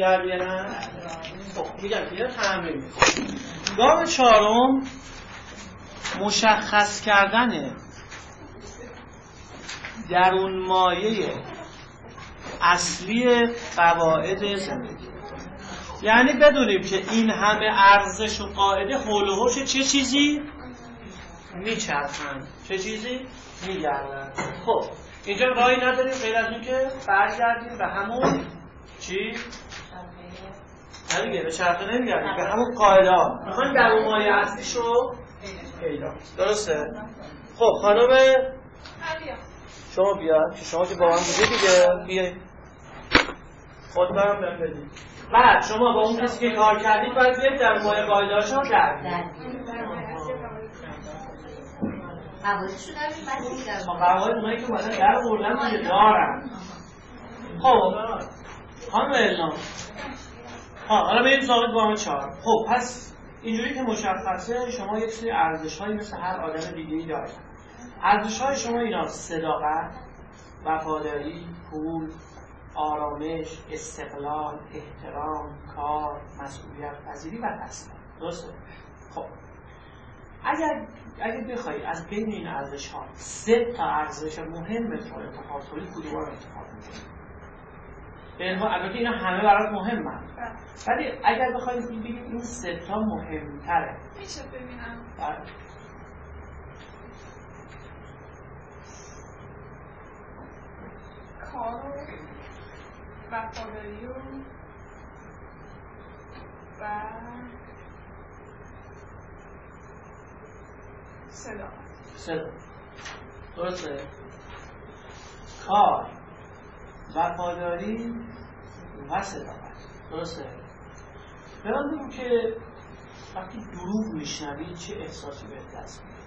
در بیارن. خب میگم که اینو تمرین میکنم. گام چهارم مشخص کردن درون مایه اصلی قواعد زندگی، یعنی بدونیم که این همه ارزش و قاعده حول و حوش چه چیزی میچرخند، چه چیزی میگردند. خب اینجا راهی نداریم غیر از این که برگردیم به همون چی؟ همینگه به چرخه نمیگردیم، به همون قاعده ها، همون درون مایه اصلیش رو پیدا. درسته؟ خب خانم شما بیاد که شما که با هم دیگه بیاید خود برم بهم بدید. بعد شما با اون کسی که کار کردید باید بیاید در مایه قاعده‌هاش رو درک کنید. قواعدشو دارید بعد می‌ذارید. خب قواعد اونایی که مثلا در بردن دیگه دارن. خب خانم الهام حالا بریم سراغ گام 4. خب پس اینجوری که مشخصه شما یک سری ارزش‌هایی مثل هر آدم دیگه‌ای دارید. ارزش‌های شما اینا صداقت، وفاداری، پول، آرامش، استقلال، احترام، کار، مسئولیت پذیری و اصلاح. درسته؟ خب اگر بخوای از بین این ارزش‌ها سه تا ارزش مهمت رو انتخاب کنی کدوم رو انتخاب می‌کنی؟ البته اینا همه برات مهمه، ولی اگر بخواید بگید این سه تا مهم‌تره میشه ببینم. کار و وفاداری و صداقت. درسته؟ کار، وفاداری و صداقت. درسته؟ ببینیم که وقتی دروغ میشنوید چه احساسی بهت دست میده؟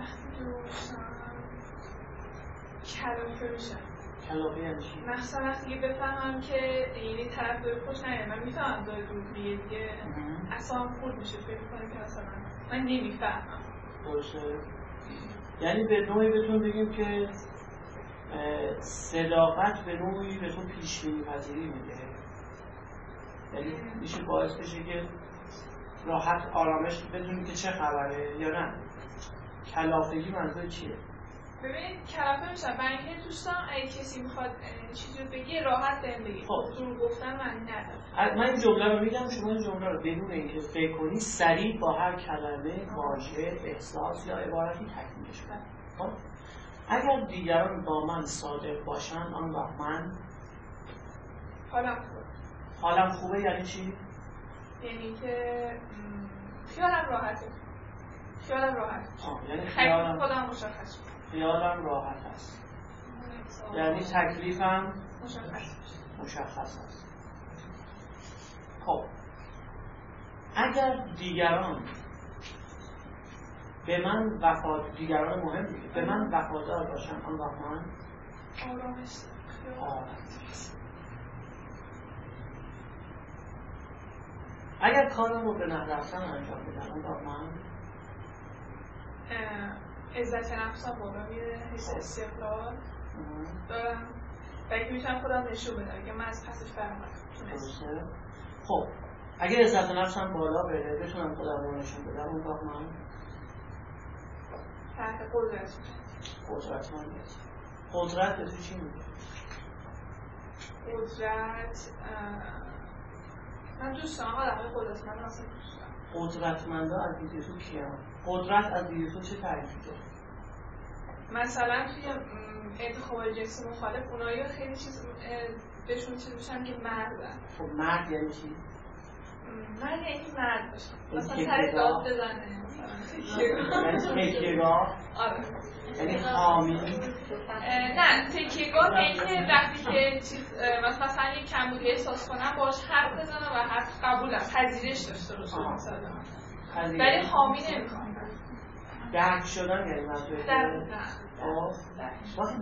وقتی دروغ کلافه میشم. کلافه یعنی چی؟ مخصوصا وقتی بفهمم که یعنی طرف داره خوش نیاد، من میفهمم داره دروغ میگه دیگه، اصلا خورد میشه، فکر میکنم که اصلا من نمیفهمم. درسته؟ یعنی به نوعی بهتون بگیم که صداقت به نوعی به تو پیشبینی پذیری میده، یعنی میشه باعث بشه که راحت آرامش بدونی که چه خبره یا نه. کلافگی منظور چیه؟ ببین کلافه میشم برای اینکه دوستان اگه کسی میخواد چیزی رو بگی راحت بهم بگی. خب دور گفتن من ندارم. من این جمله رو میگم، شما این جمله رو بدون اینکه فکر کنی سریع با هر کلمه، واژه، احساس یا عبارتی تکمیلش کن. خب اگر دیگران با من صادق باشن آن وقت من حالم خوبه. یعنی چی؟ یعنی که خیالم راحته. یعنی خیالم خودم مشخص، خیالم راحت است، یعنی تکلیفم مشخص است. خب اگر دیگران مهم به من وفادار باشن آن وقت من آرامش. اگر کارم رو به نحو احسن انجام بدم آن وقت من عزت نفسم بالا میره، حس استقلال دارم و اگه میتونم خودم نشون بدم که من از پسش برمیام. خب اگر عزت نفسم بالا بره بتونم خودم رو نشون بدم آن وقت من تحت قدرت به تو چی میده؟ قدرت من دوستان ها دقیقه قدرتمند هستم. قدرتمند ها از دیده تو کیه؟ قدرت از دیده تو چه تعریفی داره؟ مثلا توی انتخاب جنسی مخالف اونایی خیلی چیز بهشون چیز میشن که مردن. خب مرد یعنی چی؟ مرد یعنی مرد باشن، مثلا سر داد بزنه، یعنی تکیه‌گاه. آره یعنی حامی. نه تکیه‌گاه یعنی وقتی که چیز مثلا یک کمبودی احساس کنم باهاش حرف بزنم و حرف قبولم، پذیرش داشته باشم مثلا. ولی حامی نمی‌کنم. درک شدن یعنی منظور درک.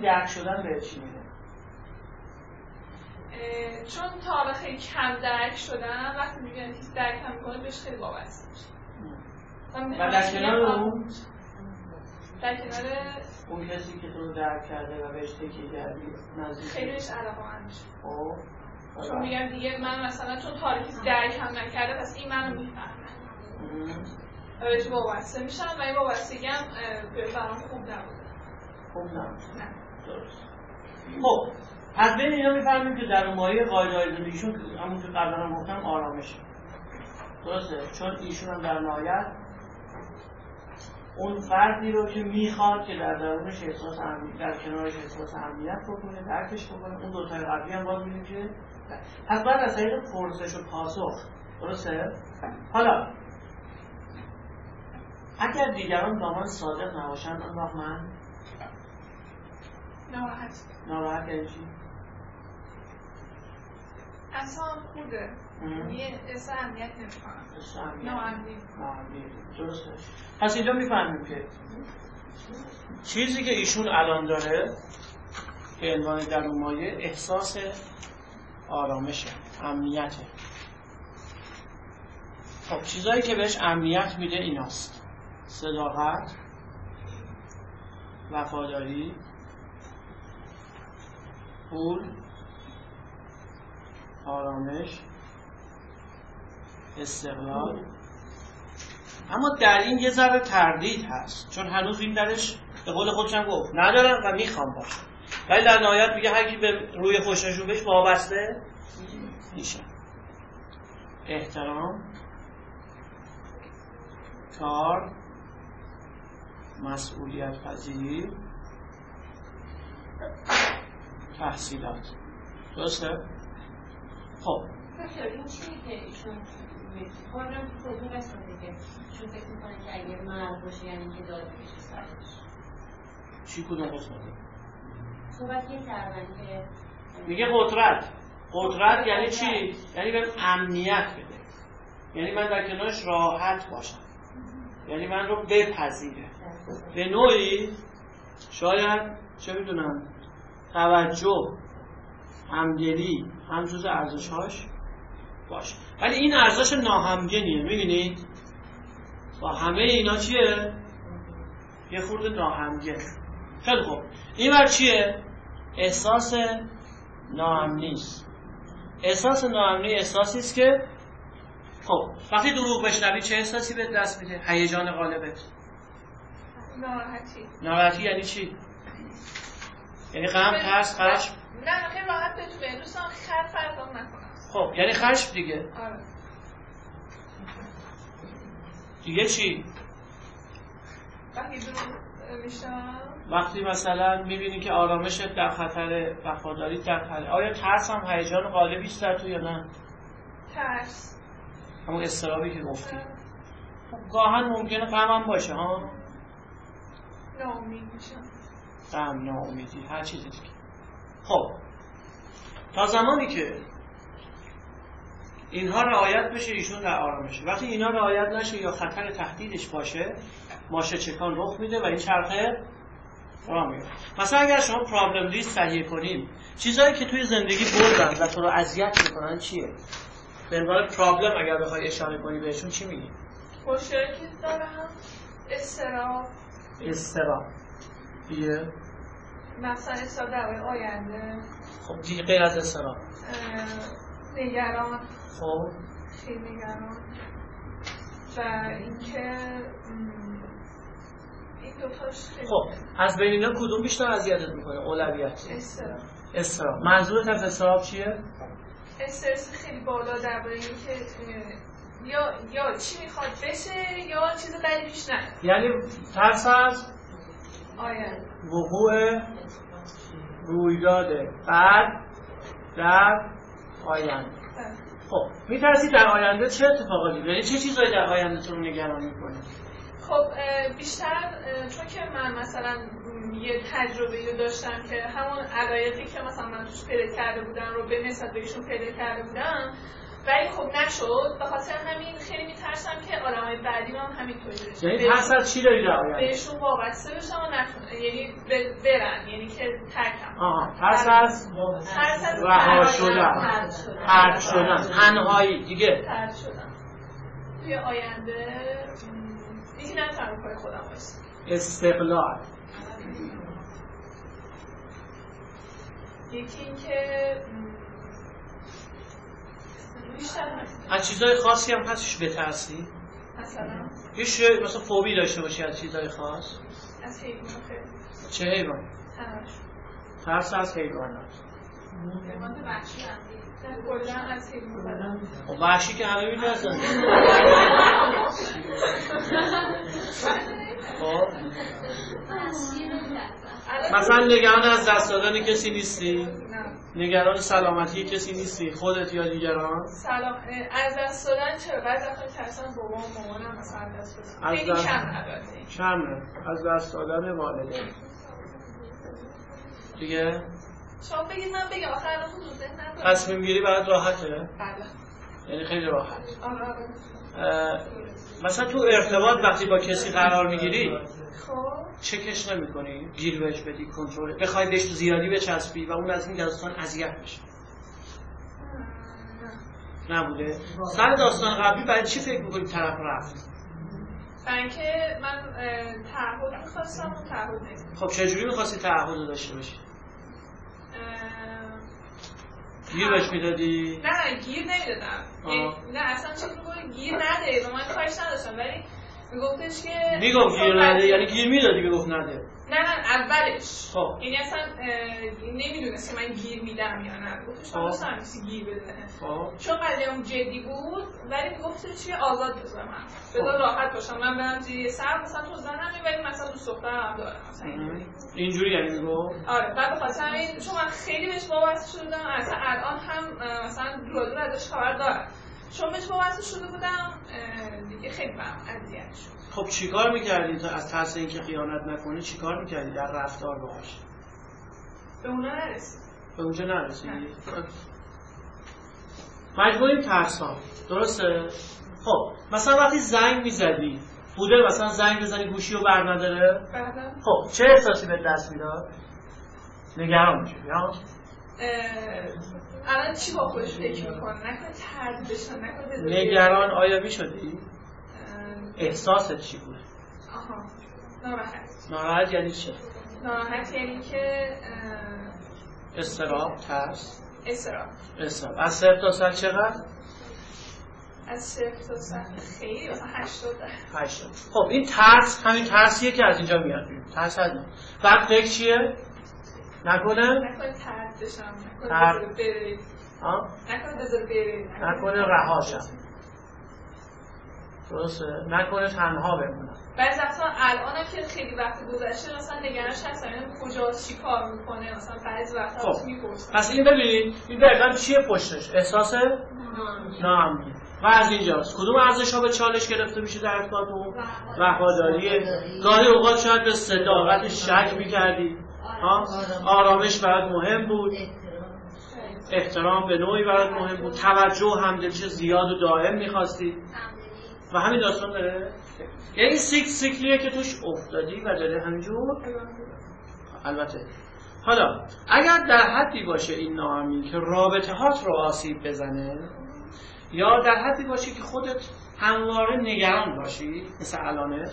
درک شدن به چی میگه؟ چون تا حالا خیلی کم درک شدم، وقتی میگن کسی درکم می‌کنه بهش خیلی وابسته میشم. و در کنار اون اون کسی که تو رو درک کرده و بهش تکیه کردی خیلی بهش علاقه‌مند میشه. چون میگم دیگه من مثلا چون تاریخی درک هم نکرده پس این منو میفهمه و بهش وابسته میشم و این وابستگی هم برام خوب نبود. خوب نه درست. خب از بین اینا میفهمیم که در مایه قاعده آیدونیشون همون که قبلا هم گفتم آرامشه. درسته، چون ایشون هم در نهایت اون فردی رو که میخواد که در درونش احساس امنیت، در کنارش احساس امنیت بکنه، درکش بکنه. اون دو تا قبلی هم باز می‌بینیم که پس بعد از طریق پرسش و پاسخ. درسته؟ حالا اگر دیگران با من صادق نباشند اون وقت من ناراحت میشم. اصلا خوده یه اصلا امنیت نمی‌کنم. ناامنی. درسته. پس اینجا می‌فهمیم که چیزی که ایشون الان داره به عنوان درون مایه احساس آرامشه، امنیته. خب چیزایی که بهش امنیت میده ایناست: صداقت، وفاداری، پول، آرامش، استقلال. اما در این یه ذره تردید هست، چون هنوز این درش به قول خودش هم گفت ندارم و میخوام باشه، ولی در نهایت میگه هر کی به روی خوشنشوبش وابسته میشه. احترام، کار، مسئولیت پذیری، تحصیلات. درسته؟ خب این چیه که ایشون بارم توضیح بسن دیگه، چون فکر میکنه که اگر مرد باشه یعنی که داده بشه سرش چی کدوم قسمت صحبت که کردن که میگه قدرت یعنی چی؟ یعنی بهم امنیت بده، یعنی من در کنارش راحت باشم، یعنی من رو بپذیره، به نوعی شاید چه میدونم توجه، همدلی، هم جز ارزش‌هاش باشه. ولی این ارزش ناهمگنیه، می‌بینید؟ با همه اینا چیه؟ یه خورده ناهمگن. خیلی خوب. این بر چیه؟ احساس ناامنی است. احساس ناامنی احساسی است که خب وقتی دروغ بشنوی چه احساسی به دست میده؟ هیجان غالبت. ناراحتی یعنی چی؟ یعنی غم، ترس، خشم. نه خیلی راحت به تو به دوستان خر فرقام نکنم. خب یعنی خشم دیگه. آره. دیگه چی؟ وقتی مثلا میبینی که آرامشت در خطر، وفاداری در خطر. آیا ترس هم هیجان غالبی است در تو یا نه؟ ترس. همون استرابی که گفتی. خب گاهن ممکنه غم هم باشه ها. ناامید میشم. غم، ناامیدی، هر چیزی دیگه. خب تا زمانی که اینها رعایت بشه ایشون در آرامش. وقتی اینا رعایت نشه یا خطر تهدیدش باشه ماشه چکان رخ میده و این چرخه راه میفته. مثلا اگر شما پرابلم لیست تهیه کنیم، چیزایی که توی زندگی بردن و تو رو اذیت میکنن چیه؟ به عنوان پرابلم اگر بخوای اشاره کنی بهشون چی میگی؟ مشکلی دارم، استرا دیگه مثلا اصلا در آینده. خب دیگه غیر از اصلا نگران. خب خیلی نگران و اینکه این دوتاش خیلی. خب از بین اینا کدوم بیشتر اذیتت میکنه؟ اولویت استرا. منظورت از استرا چیه؟ استرس خیلی بالا درباره اینکه یا چی میخواد بشه یا چیز بدی پیش نیاد، یعنی ترس از وقوع رویداد بعد در آینده. خب میترسید در آینده چه اتفاقاتی بیفته؟ چه چیزایی در آینده تو رو نگران می‌کنه؟ خب بیشتر چون که من مثلا یه تجربه‌ای رو داشتم که همون علایقی که مثلا من توش پیدا کرده بودم رو به نسبت بهشون پیدا کرده بودم، ولی خب نشد. به خاطر همین خیلی میترسم که آدمای بعدی من همینطوری بشه. یعنی ترس از چی داری در بهشون وابسته بشم و نکنه، یعنی برن، یعنی که ترکم. ترس از رها شدن، ترک شدن، تنهایی دیگه، ترک شدن توی آینده. دیگه نمیتونم پای خودم باشم. استقلال یکی اینکه از چیزای خاصی هم هستش بترسی؟ مثلا هیچ مثلا فوبی داشته باشی از چیزای خاص؟ از حیوان. چه حیوان؟ ترس از حیوانات. حیوانات وحشی کلا از حیوانات. خب وحشی که همه می‌دونن. خب مثلا نگران از دست دادن کسی نیستی؟ نگران سلامتی کسی نیستی؟ خودت یا دیگران؟ سلام از دست دادن چرا؟ بعد وقتی ترسم بابا و مامانم مثلا دست بدن. خیلی کم البته. کمه. از دست دادن والدین. دیگه؟ شما بگید من بگم آخه الان خود روزه ندارم. تصمیم گیری برات راحته؟ بله. یعنی خیلی راحت. مثلا تو ارتباط وقتی با کسی قرار میگیری خب چکش نمی‌کنی، گیر بهش بدی، کنترل بخوای بهش تو زیادی بچسبی و اون از این داستان اذیت بشه. نبوده؟ سر داستان قبلی برای چی فکر می‌کنی طرف رفت؟ برای اینکه من تعهد می‌خواستم و تعهد نمی‌کنم. خب چجوری می‌خواستی تعهد رو داشته باشی؟ گیر بهش میدادی؟ نه گیر نمیدادم. نه اصلا چیز میگوی گیر نده، من کارش نداشتم ولی میگفتش که میگفت گیر نده یعنی گیر میدادی میگفت نده؟ نه اولش خب یعنی اصلا نمیدونست که من گیر میدم یا نه، گفتش نداشتم همیسی گیر بزنه چون قضیه جدی بود ولی میگفتش که آزاد بذارم هم بذار راحت باشم من برم زیر سر مثلا تو زنم میبریم مثلا تو صحبه هم دارم اینجوری یعنی میگو؟ آره بعد بخاطر این چون من خیلی بهش وابسته شده بودم اصلا الان هم مثلا دورادور ازش خبر دارم چون بهش وابسته شده بودم دیگه خیلی برام اذیت شد. خب چیکار میکردی تا از ترس اینکه خیانت نکنه چیکار میکردی در رفتار باهاش؟ به اونجا نرسید. به اونجا نرسیدی؟ مجبوریم ترسام درسته؟ خب مثلا وقتی زنگ میزدی بوده مثلا زنگ بزنی گوشی رو برنداره؟ بله. خب چه احساسی به دست میداد؟ نگران میشه یا؟ الان چی با خودش فکر میکنه؟ نکنه ترد بشن نکنه نگران آیا میشدی؟ احساست چی بود؟ آها ناراحت. ناراحت یعنی چه؟ ناراحت یعنی که اضطراب، ترس. اضطراب. از 0 تا 100 چقدر؟ از 0 تا 100 خیلی مثلا 80. خب این ترس همین ترسیه که از اینجا میاد. ترس از نه. بعد فکر چیه؟ نکنه ترد بشم. نکنه بره. ها؟ نکنه بذاره بره. نکنه رهاشم. درسته؟ نکنه تنها بمونم. بعضی وقتا الان که خیلی وقت گذشته مثلا نگرانش هستم اینم کجاست چی کار میکنه مثلا بعضی وقتا خب. میپرسم. پس این ببینید این دقیقاً چیه پشتش؟ احساسه؟ ناامنی. و از اینجاست کدوم ارزش‌ها به چالش گرفته میشه در افکارتون؟ وفاداری، گاهی اوقات شاید به صداقت شک می‌کردی. ها؟ آرامش برات مهم بود. احترام به نوعی برات مهم بود. توجه و همدلی زیاد و دائم می‌خواستی. و همین داستان داره یعنی سیکلیه که توش افتادی و داره همینجور البته حالا اگر در حدی باشه این ناامنی که رابطه هات رو آسیب بزنه یا در حدی باشه که خودت همواره نگران باشی مثل الانه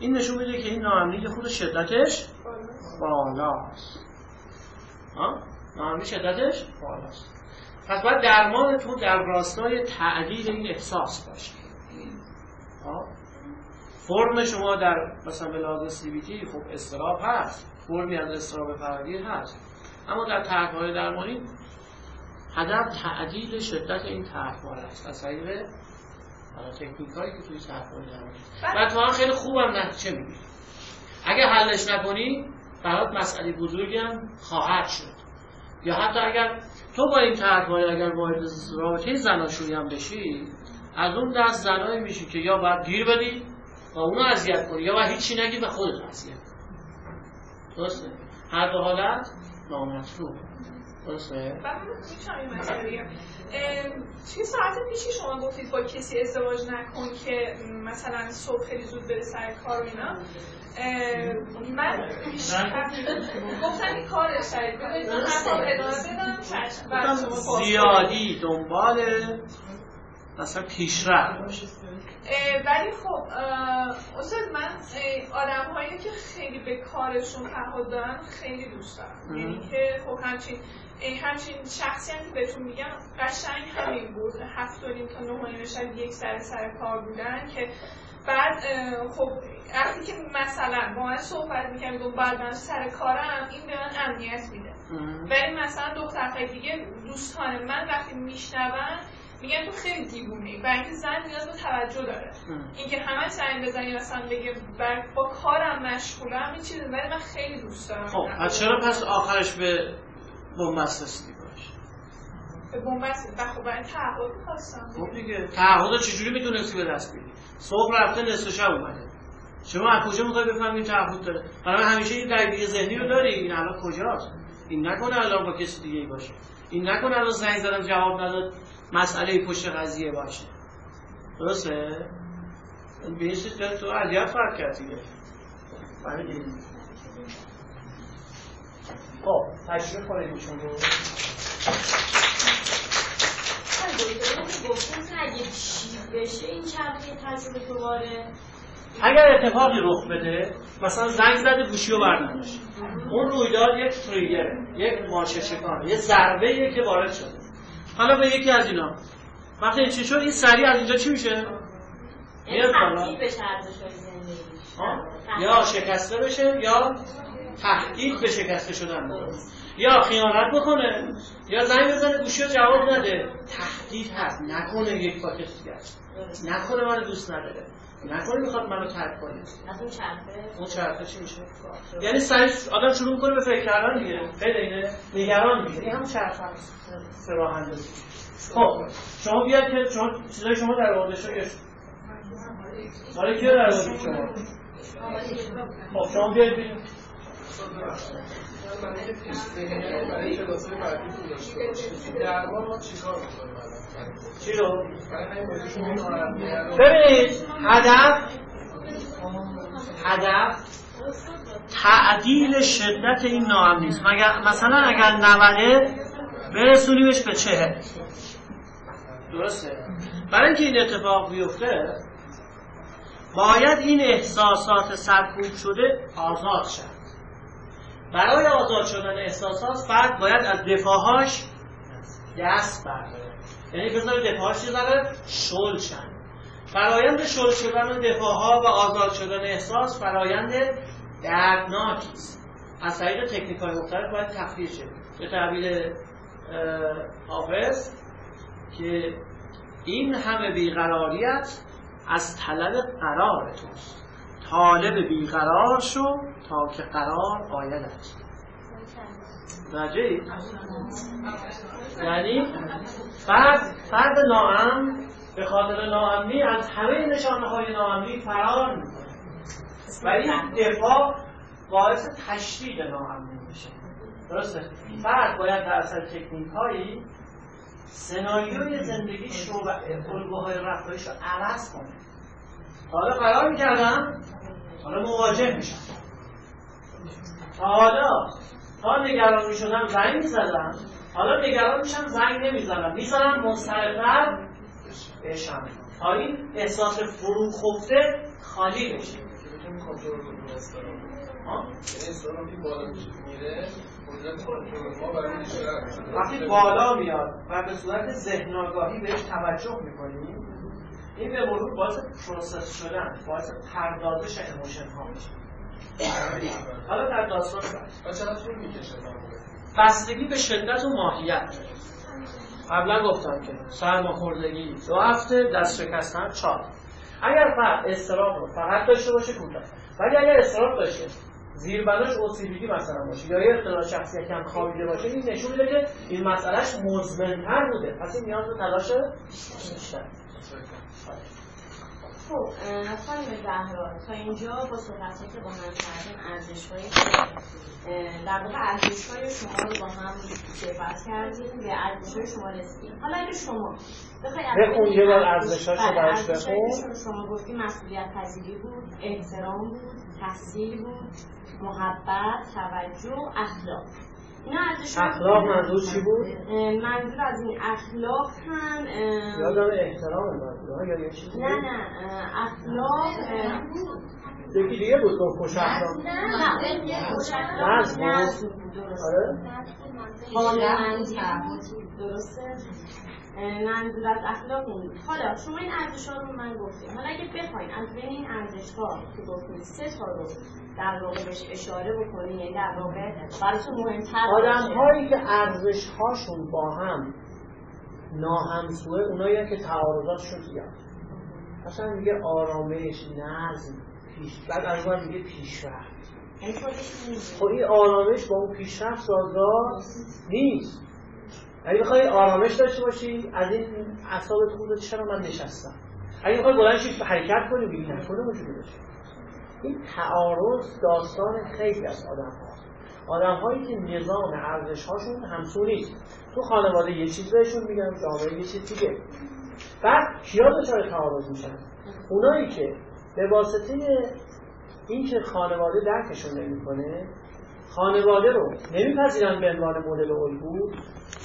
این نشون میده که این ناامنی خود شدتش بالاست. ناامنی شدتش بالاست پس باید درمان تو در راستای تعدیل این احساس باشه. فرم شما در مثلا به لازم سی بی تی خب اضطراب هست فرمی از اضطراب فراگیر هست اما در طرح‌های درمانی هدف تعدیل شدت این طرح‌ها است از طریق تکنیک‌هایی که توی طرح‌های درمانی و اتفاقا خیلی خوبم نتیجه می‌گیره. اگه حلش نکنی برات مسئله بزرگی هم خواهد شد یا حتی اگر تو با این طرح‌ها اگر وارد رابطه زناشویی هم بشی از اون دست زنایی میشی که یا باید گیر بدی و اونو اذیت کنی یا باید هیچی نگی و خودت اذیت کنی. درسته؟ هر دو حالت نامطلوب. درسته؟ بعد من میتونم این مسئله بگم چه ساعت پیشی شما گفتید با کسی ازدواج نکن که مثلا صبح خیلی زود بره سر کار و اینا من گفتم این کار شاید بذارید من ادامه بدم زیادی دنبال اصلا پیشرفت باشه ولی خب اصلا من آدم هایی که خیلی به کارشون تعهد دارن خیلی دوست دارم یعنی که خب همچین شخصی هم که بهتون میگم قشنگ هم این بود 7 تا 9 شب یک سر کار بودن که بعد خب وقتی که مثلا با من صحبت می‌کردم و بعد من سر کارم این به من امنیت میده. ولی مثلا دخترهای دیگه دوستان من وقتی میشنون میگن تو خیلی دیوونه‌ای و اینکه زن نیاز به توجه داره. اینکه همه زنگ بزنی مثلا بگه با کارم مشغولم این چیزی ولی من خیلی دوست دارم. خب از چرا پس آخرش به بنبست رسیدی باش؟ به بنبست خب برای تعهد می‌خواستم. خب دیگه تعهد رو چجوری می‌تونستی به دست بیاری؟ صبح رفته نصف شب اومده. شما از کجا می‌خوای بفهمی تعهد داره؟ برای همیشه این درگیری ذهنی رو داری این الان کجاست؟ این نکنه الان با کسی دیگه‌ای باشه. این نکنه الان زنگ زدم جواب نداد. مسئله پشت قضیه باشه. درسته؟ بیشتر داره تو علیه فرق کردیه. فهمیدی؟ خب، تشریح کنید ایشون رو. اگه چی بشه این چرخه تجربه دوباره اگر اتفاقی رخ بده، مثلا زنگ زده گوشی رو برداشت. اون رویداد یک تریگره، یک ماشه شکان، یک ضربه‌ایه که وارد شده. حالا به یکی از اینا وقتی این چی شد این سریع از اینجا چی میشه؟ این تحقیق بشه ارزش‌های زندگی یا شکسته بشه یا تحقیق به شکسته شدن یا خیانت بکنه یا زنگ بزنه گوشی رو جواب نده تحقیق هست نکنه یک پاکت دیگر نکنه منو دوست نداره نکنه میخواد منو ترک کنه از اون چرخه چی میشه؟ یعنی سریع آدم شروع میکنه به فکر کردن دیگه خیلی نگران میشه این همون چرخه هست سراح اندازی خب شما بیاد که چیزای شما در واقع شد حالا کیا در واقع شما؟ خب شما بیاد برای کلاسه بعدی تو داشته باشیم در واقع ما چیکار میکنیم؟ چی رو؟ ببینید هدف تعدیل شدت این ناامنی است مثلا اگر 90 برسونیمش به 40 درسته؟ برای اینکه این اتفاق بیفته باید این احساسات سرکوب شده آزاد شد برای آزاد شدن احساسات فرد باید از دفاعهاش دست برداره یعنی بذاره دفاعهاش چیز داره شل شن فرایند شل شدن دفاعها و آزاد شدن احساس فرایند دردناکی است از طریق تکنیک‌های مختلف باید تخفیه شد به تعبیر حافظ که این همه بیقراریت از طلب قرار توست طالب بیقرار شو تا که قرار آیدت نجید یعنی فرد ناامن به خاطر ناامنی از همه نشانه های ناامنی فرار میکنه و این دفاع باعث تشدید ناامنی میشه درسته؟ فرد باید در اثر تکنیک هایی سناریوی زندگیش رو و الگوهای رفتاریش رو عوض کنه حالا قرار میکردم حالا مواجه میشم حالا تا نگران میشدم زنگ میزدم حالا نگران میشم زنگ نمیزدم میزنم مستقر بشم تا این احساس فروخفته خالی بشه این کنترل رو استرام این بالا میره وقتی بالا میاد و به صورت ذهن آگاهی بهش توجه میکنیم این به مرور باعث پروسس شدن باعث پردازش اموشن ها میشه حالا در داستان بعد چقدر طول میکشه بستگی به شدت و ماهیت قبلا گفتم که سرماخوردگی 2 هفته دست شکستن 4 اگر فرد اضطراب رو فقط داشته باشه کوتاه ولی اگر اضطراب داشته زیربناش OCD مثلا باشه یا یه اختلال شخصیت کم خوابیده باشه این نشون میده که این مسئلهش مزمن‌تر بوده پس این نیاز به تلاش بیشتر خب خانم زهرا تا اینجا با صحبت‌هایی که با هم کردیم ارزش‌های در واقع ارزش‌های شما رو با هم صحبت کردیم به ارزش‌های شما رسیدیم حالا اگه شما بخواید اون یه بار ارزش‌هاش رو براش بخونید شما گفتید مسئولیت‌پذیری بود احترام بود تحصیل بود محبت توجه اخلاق اخلاق منظور چی بود؟ منظور از این اخلاق هم یادم احترام منظور یا یه چیزی؟ نه اخلاق یکی دیگه بود که خوش اخلاق نه خوش اخلاق نه درسته؟ درسته؟ منظور از اخلاق این بود. حالا شما این ارزش‌ها رو من گفتیم، حالا اگه بخواید از بین این ارزش‌ها که گفتیم سه تا رو در واقع بهش اشاره بکنیم، یعنی در واقع براتون مهم‌تر آدم‌هایی که ارزش‌هاشون با هم ناهمسوه، اونایی که تعارضاتشون زیاد، مثلا میگه آرامش، نظم، پیش، بعد از اون میگه پیشرفت. خب این آرامش با اون پیشرفت سازگار نیست. اگه میخوای آرامش داشته باشی، از این اعصابت خودت چرا من نشستم. اگه میخوای بلند شی حرکت کنی، ببین نکنه وجود داشته. این تعارض داستان خیلی از آدم‌هاست. آدم‌هایی که نظام ارزش‌هاشون همسو نیست. تو خانواده یه چیز بهشون میگن، جامعه یه چیز دیگه. بعد کیا دچار تعارض میشن؟ اونایی که به واسطه اینکه خانواده درکشون نمی‌کنه، خانواده رو نمی‌پذیرن به عنوان مدل الگو،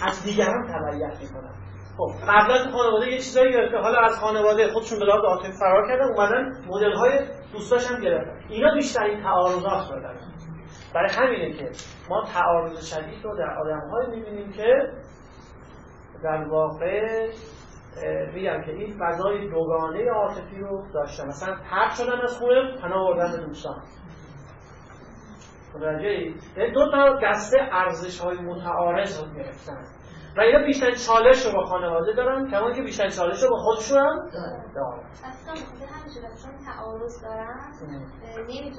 از دیگران تبعیت می‌کنن. خب قبل از خانواده یه چیزایی گرفته، حالا از خانواده خودشون به لحاظ عاطفی فرار کردن، اومدن مدل‌های دوستاش هم گرفتن. اینا بیشترین تعارضات رو دارن. برای همینه که ما تعارض شدید رو در آدم‌هایی می‌بینیم که در واقع میگم که این فضای دوگانه عاطفی رو داشتن. مثلا طرد شدن از خونه، پناه بردن به دوستان. راجعی دو تا دسته ارزش‌های متعارض رو گرفتن و اینا بیشتر چالش رو با خانواده دارن، کما اینکه بیشتر چالش رو با خودشون هم دارن. اصلا ممکنه همیشه بچه‌ها تعارض دارن،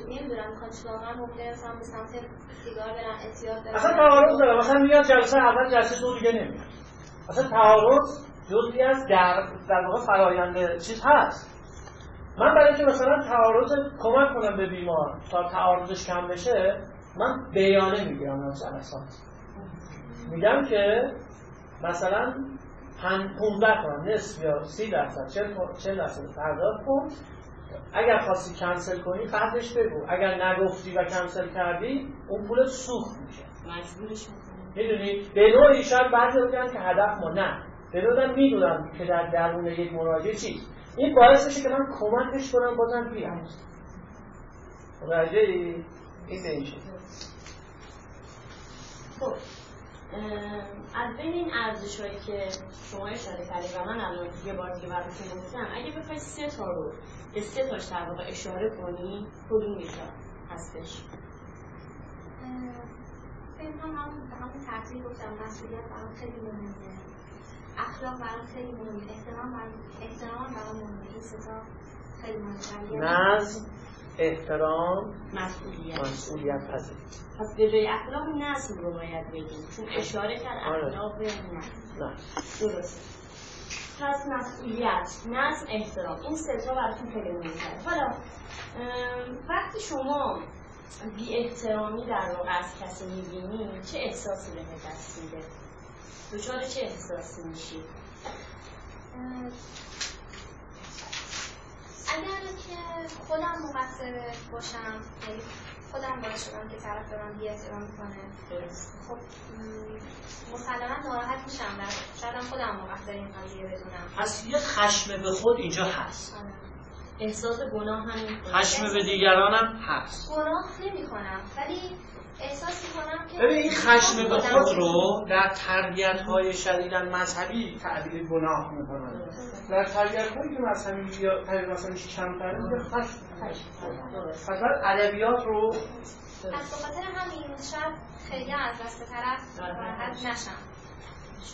نمی‌دونن کاچلاغا ممکنه مثلا به سمت سیگار برن، اعتیاد دارن. اصلا تعارض داره، مثلا میاد جلسه اول، جلسه دو دیگه نمیاد. اصلا تعارض جزئی از در واقع فرآیند چیز هست. من برای اینکه مثلا تعارض کمک کنم به بیمار تا تعارضش کم بشه، من بیانه میگیرم از جلسات، میگم که مثلا 15% نصف یا 30% 40% پرداخت کن، اگر خواستی کنسل کنی بعدش بگو، اگر نگفتی و کنسل کردی اون پول سوخت میشه، مجبورش میکنم. میدونی به نوعی شاید بعضی بگن که هدف ما نه، به نوعی میدونم که در درون یک مراجعه چیز این باعث میشه که من کمکش کنم بازم بیام. راجعه ای این چیه؟ خب از بین این ارزش‌هایی که شما اشاره کردید و من الان یه بار دیگه براتون گفتم، اگه بخوای سه تا رو به سه تاش در واقع اشاره کنی، کدوم میشه هستش؟ همون ترتیب گفتم، مسئولیت برام خیلی مهمه، اخلاق برام خیلی مهمه، احترام برام مهمه. این سه تا خیلی مهمه. نظم، احترام، مسئولیت پذیری. پس به جای اخلاق نظم رو باید بگیم، چون اشاره کرد اخلاق به نظم. درسته. پس مسئولیت، نظم، احترام، این سه تا براتون خیلی مهمه. حالا وقتی شما بی احترامی در واقع از کسی می‌بینی، چه احساسی بهت دست میده؟ دچار چه احساسی میشی؟ اگر که خودم مقصر باشم، خودم باعث شدم که طرف دارم بی احترامی کنه، خب مسلماً ناراحت میشم و شاید خودم مقصر این قضیه بدونم. پس یه خشم به خود اینجا هست. احساس گناه هم، خشم به دیگران هم هست. گناه نمی‌کنم ولی احساس می‌کنم که ببین، این خشم به خود رو در تربیت‌های شدیداً مذهبی تعبیر گناه می‌کنن. در تربیت‌هایی که مذهبی یا تربیت مذهبیش کمتره، به خشم. درست. مثلا ادبیات رو از خاطر همین شب خیلی از دست طرف راحت نشم.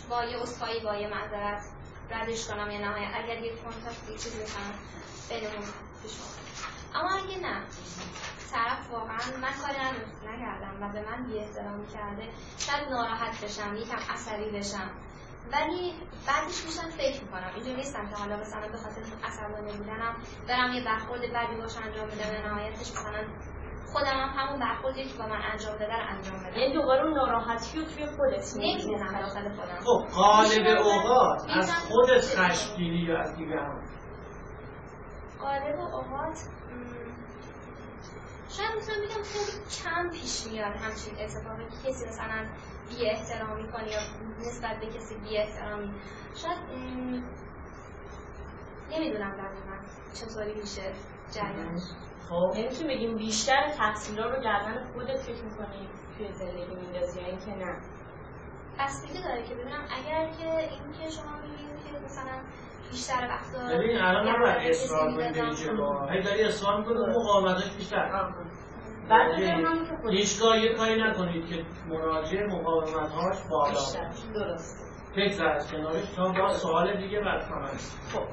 با یه اسخایی، با یه معذرت ردش کنم یا نه، اگر یک کنتاکت چیزی بکنم بینمون پیشون. اما اگه نه، طرف واقعا من کاری نکردم و به من بی احترامی کرده، شاید ناراحت بشم، یکم عصبی بشم، ولی بعدش میشم فکر میکنم. اینجور نیستم که حالا مثلا به خاطر عصبانی بودنم برم یه برخورد بدی باش انجام بدم، به نهایتش مثلا خودم هم همون برخوردی که با من انجام داده رو انجام بدم. یعنی دوباره اون ناراحتی رو توی خودت نمی‌بینم، داخل خودم. خب غالب اوقات از خودت خشمگینی یا از دیگران؟ غالب اوقات شاید مثلا میگم خیلی کم پیش میاد همچین اتفاقی که کسی مثلا بی احترامی کنه یا نسبت به کسی بی احترامی. شاید نمیدونم دقیقاً چطوری میشه جریانش. خب نمیتون بگیم بیشتر تقصیرها رو گردن خودت فکر میکنی توی زندگی میندازی یا اینکه نه؟ بستگی داره که ببینم اگر که اینکه شما میگید که مثلا بیشتر وقتا ببین الان نباید اصرار کنید که با هی داری اصرار می‌کنی مقاومتش بیشتر بعد هیچگاه یه کاری نکنید که مراجع مقاومت‌هاش بالا درست بگذارید کنارش تا با سوال دیگه برخورد کنید. خب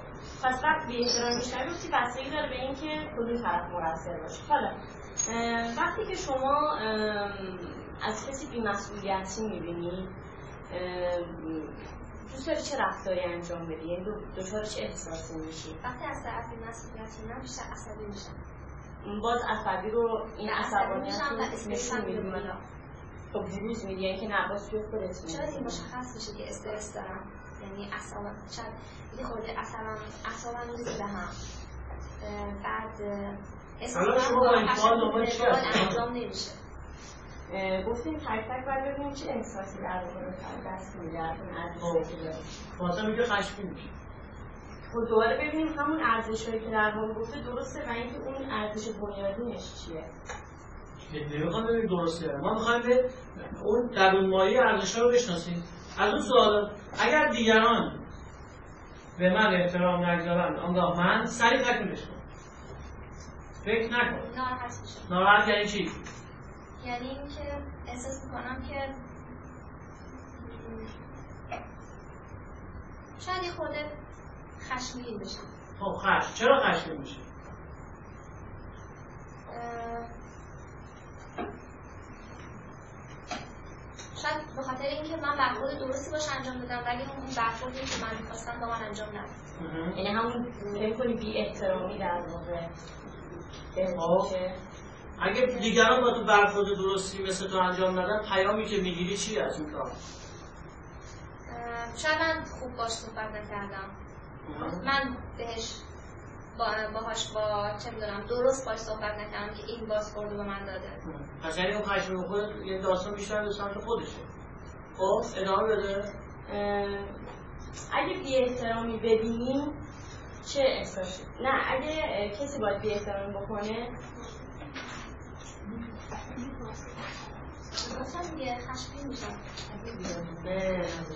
پس وقت بی احترامی بیشتر گفتی بستگی داره به اینکه کدوم طرف مقصر باشه. حالا وقتی که شما از کسی بی‌مسئولیتی می‌بینی دوست داری چه رفتاری انجام بدی؟ یعنی دچار چه احساسی میشی؟ وقتی از طرف بی‌مسئولیتی من بیشتر عصبی میشم. باز عصبی رو این عصبانیت رو نشون میدی منو. خب دیروز میدی یعنی که نباز توی خودت میدی. شاید این مشخص میشه که استرس دارم. یعنی عصبان شاید یه خورده عصبان رو دیده هم. بعد حالا شما با این فعال نمای چی انجام نمیشه. گفتیم تک تک باید ببینیم چه احساسی در رو دست میدردون ارزشی که داریم خاطر میگه خشکی میشه خود دوباره ببینیم همون ارزش هایی که در رو گفته درسته و اینکه اون ارزش بنیادینش چیه نمیخوام ببینیم درسته ما میخوایم به اون درونمایی ارزش ها رو بشناسیم از اون سوال اگر دیگران به من احترام نگذارند آنگاه من سریع تکمیلش کنم فکر نکن ناراحت میشم ناراحت یعنی چی؟ یعنی اینکه احساس میکنم که شاید یه خورده خشمگین بشم. خب خشم چرا خشمگین میشی؟ شاید به خاطر اینکه من برخورد درستی باش انجام دادم ولی اون برخوردی که من می‌خواستم با من انجام نداد. یعنی همون فکر کنی بی احترامی در واقع اگه دیگران با تو برخورد درستی مثل تو انجام ندن پیامی که میگیری چی از این کار؟ شاید من خوب باش صحبت نکردم. من بهش باهاش با چه می‌دونم درست باش صحبت نکردم که این بازخورد به من داده. پس یعنی اون خشم خود یه داستان بیشتر به سمت خودشه. خب ادامه بده. اگه بی احترامی ببینیم چه احساسی؟ نه اگه کسی باید بی احترامی بکنه باشم دیگه خشمگین میشم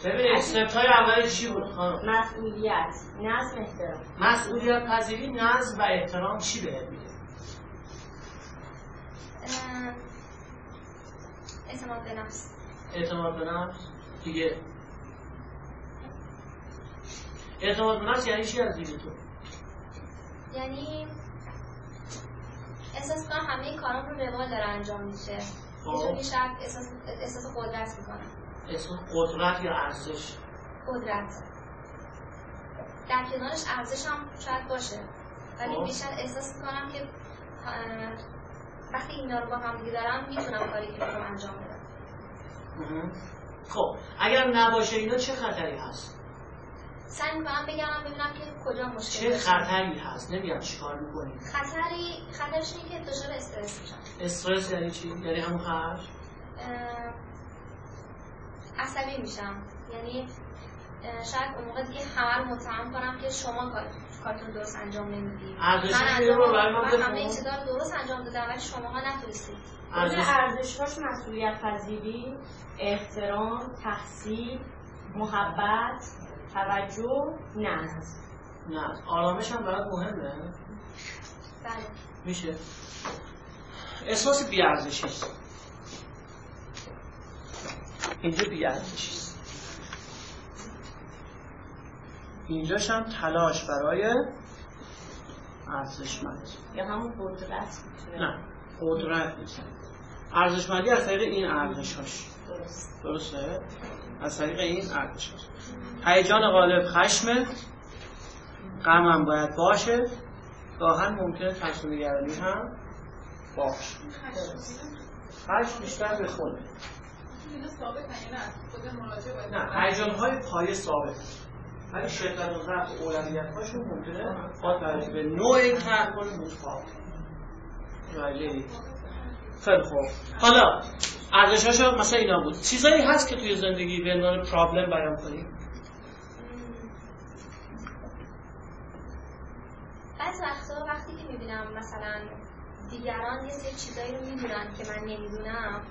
ببینید استپ‌های اول چی بود خانم؟ مسئولیت، نظم، احترام مسئولیت پذیری، نظم و احترام چی بهت میده؟ اعتماد به نفس اعتماد به نفس؟ دیگه اعتماد به نفس یعنی چی از دید تو؟ یعنی احساس کنم همه کارام رو روال داره انجام میشه اینجوری شاید احساس قدرت میکنم احساس قدرت یا ارزش؟ قدرت در کنارش ارزش هم شاید باشه ولی بیشتر احساس میکنم که وقتی اینا رو با هم دیگه دارم میتونم کاری که رو انجام بدم خب اگر نباشه اینا چه خطری هست؟ سعی می‌کنم ببینم که کجا مشکل چه خطری هست نمی‌گم چیکار می‌کنی خطرش اینه که دچار استرس میشم استرس یعنی چی یعنی همون خشم عصبی میشم یعنی شاید اون موقع دیگه همه رو متهم کنم که شما کارتون درست انجام نمیدید من همه این چیزا رو درست انجام دادم ولی شماها نتونستید ارزش‌هاش مسئولیت پذیری احترام تحصیل محبت توجه نه آرامش هم برات مهمه بله میشه احساس بی‌ارزشی است اینجا بی‌ارزشی است اینجاش هم تلاش برای ارزشمند یا همون قدرت نه قدرت نیست ارزشمندی از طریق این ارزش‌هاش درسته از طریق این ارزش‌هاش هیجان غالب خشمه غمم باید باشه گاهن ممکنه خشمگینی هم باشه خشم بیشتر به خوده اینو ثابت نه هیجان‌های پایه ثابت ولی شدت و ضعف اولویت‌هاشون ممکنه با توجه به نوع تحول متفاوت باشه خیلی خوب حالا ارزش‌هاش مثلا اینا بود چیزایی هست که توی زندگی به عنوان پرابلم بیان کنیم بعض وقتا وقتی که میبینم مثلا دیگران یه سری چیزایی رو میدونن که من نمیدونم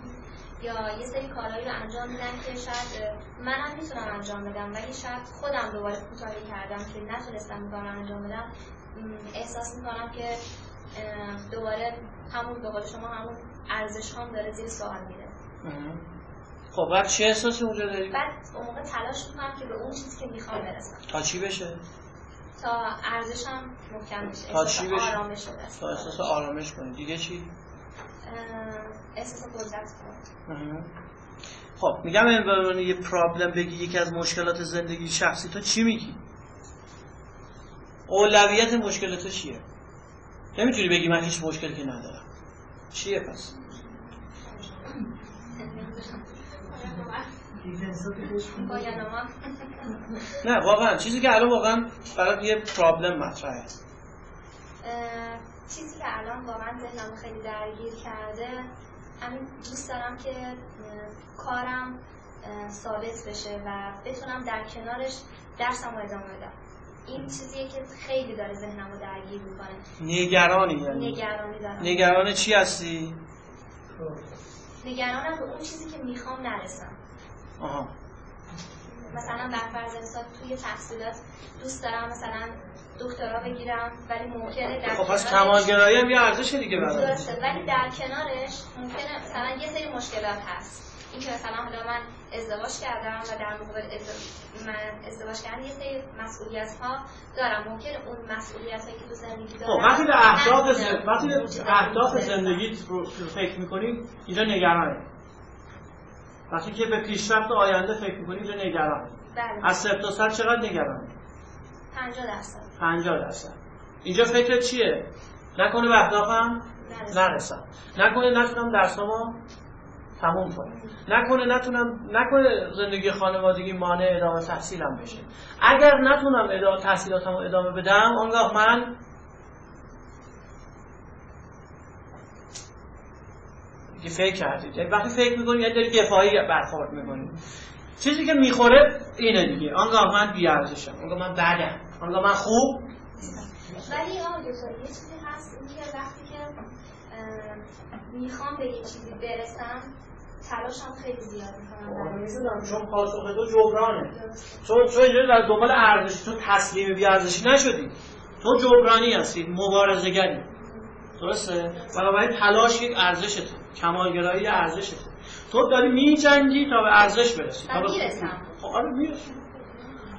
یا یه سری کارهایی رو انجام میدم که شاید منم میتونم انجام بدم ولی شاید خودم دوباره کوتاهی کردم که نتونستم کارو انجام بدم. احساس میکنم که دوباره همون به قول شما همون ارزش هم داره زیر سوال میره. خب بعد چه احساسی اونجا داری؟ بعد اون موقع تلاش میکنم که به اون چیزی که میخوام برسم. تا چی بشه؟ تا ارزشم محکم بشه. تا چی بشه؟ آرامش بشه. تا احساس آرامش کنی. دیگه چی؟ احساس قدرت کنم. خب میگم این یه پرابلم بگی یکی از مشکلات زندگی شخصی تو چی میگی؟ اولویت مشکلات چیه؟ نمیتونی بگی من هیچ مشکلی که ندارم. چیه پس؟ نه واقعا چیزی که الان واقعا برای یه پرابلم مطرحه، چیزی که الان واقعا ذهنم خیلی درگیر کرده، من دوست دارم که کارم ثابت بشه و بتونم در کنارش درسمو ادامه بدم. این چیزیه که خیلی داره ذهنمو درگیر میکنه. نگرانی دارم. نگران چی هستی؟ نگرانم به اون چیزی که میخوام نرسم. آها. مثلا برفرض مثال توی تحصیلات دوست دارم مثلا دکترا بگیرم ولی ممکنه در خب پس کمال‌گرایی هم یه ارزش دیگه برام درسته، ولی در کنارش ممکنه مثلا یه سری مشکلات هست. این که مثلا حالا من ازدواج کردم و در مقابل من ازدواج کردن یه سری مسئولیت‌ها دارم. ممکنه اون مسئولیتایی که تو زندگی دارم خب وقتی به اهداف زندگیت رو فکر می‌کنی اینجا نگرانی، وقتی که به پیشرفت آینده فکر می‌کنی اینجا نگران. بله. از 0 تا 100 چقدر نگران؟ 50%. 50%. اینجا فکر چیه؟ نکنه به اهدافم نرسم. نکنه نتونم درسامو تموم کنم. نکنه زندگی خانوادگی مانع ادامه تحصیلم بشه. اگر نتونم تحصیلاتمو ادامه بدم، اونگاه من که فکر کردید. وقتی فکر می‌کنی یعنی داری دفاعی برخورد می‌کنی. چیزی که می‌خوره اینه دیگه. آنگاه من بی‌ارزشم. آنگاه من بدم. آنگاه من خوب. ولی یه چیزی هست این که وقتی که می‌خوام به یه چیزی برسم، تلاشم خیلی زیاد می‌کنم. می‌دونم چون پاسخ تو جبرانه. تو اینجوری در دنبال ارزش، تو تسلیم بی‌ارزشی نشدی. تو جبرانی هستی، مبارزه‌گری. درسته؟ بنابراین تلاش یک ارزشته. کمال‌گرایی ارزشته. تو داری می‌جنگی تا به ارزش برسی. تا برسم. خب آره میرسی.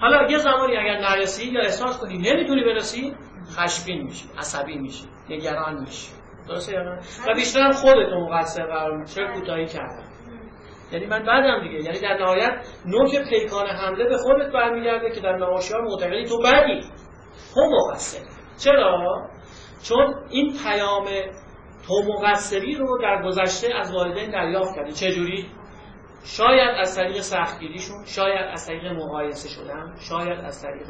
حالا یه زمانی اگر نرسی یا احساس کنی نمیتونی برسی، خشمگین میشی، عصبی میشی، نگران میشی. درسته یا نه؟ و بیشتر خودت مقصر قرار می‌گیری چه کوتاهی کردی. یعنی من بعدم دیگه، یعنی در نهایت نوک پیکان حمله به خودت برمیگرده که در نواشیار معتقدی تو بدی. هم مقصر. چرا؟ چون این پیام تو مقصری رو در گذشته از والدین دریافت کردی. چجوری؟ شاید از طریق سختگیریشون، شاید از طریق مقایسه شدن، شاید از طریق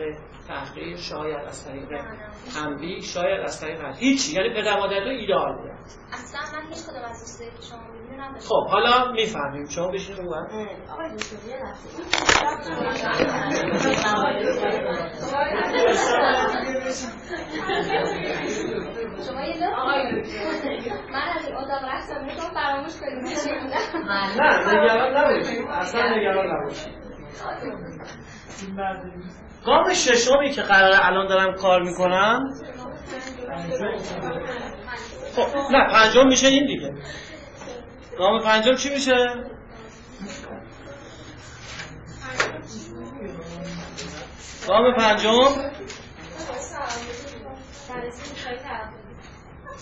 تحقیر، شاید از طریق تنبیه، شاید از طریق هیچی. یعنی پدر مادر تو ایده‌آل بودن. اصلا من هیچ کدوم از چیزایی که شما می‌بینید. خب حالا می‌فهمیم شما بشین رو هم. آقای دکتر یه لحظه. شما یه دو؟ آقای دکتر. من از این اتاق رفتم می‌خوام فراموش کنیم چی بودم. نه نگران نباشید. اصلا نگران نباشید. گام ششمی که قراره الان دارم کار میکنم خب نه پنجم میشه این دیگه. گام پنجم چی میشه؟ گام پنجم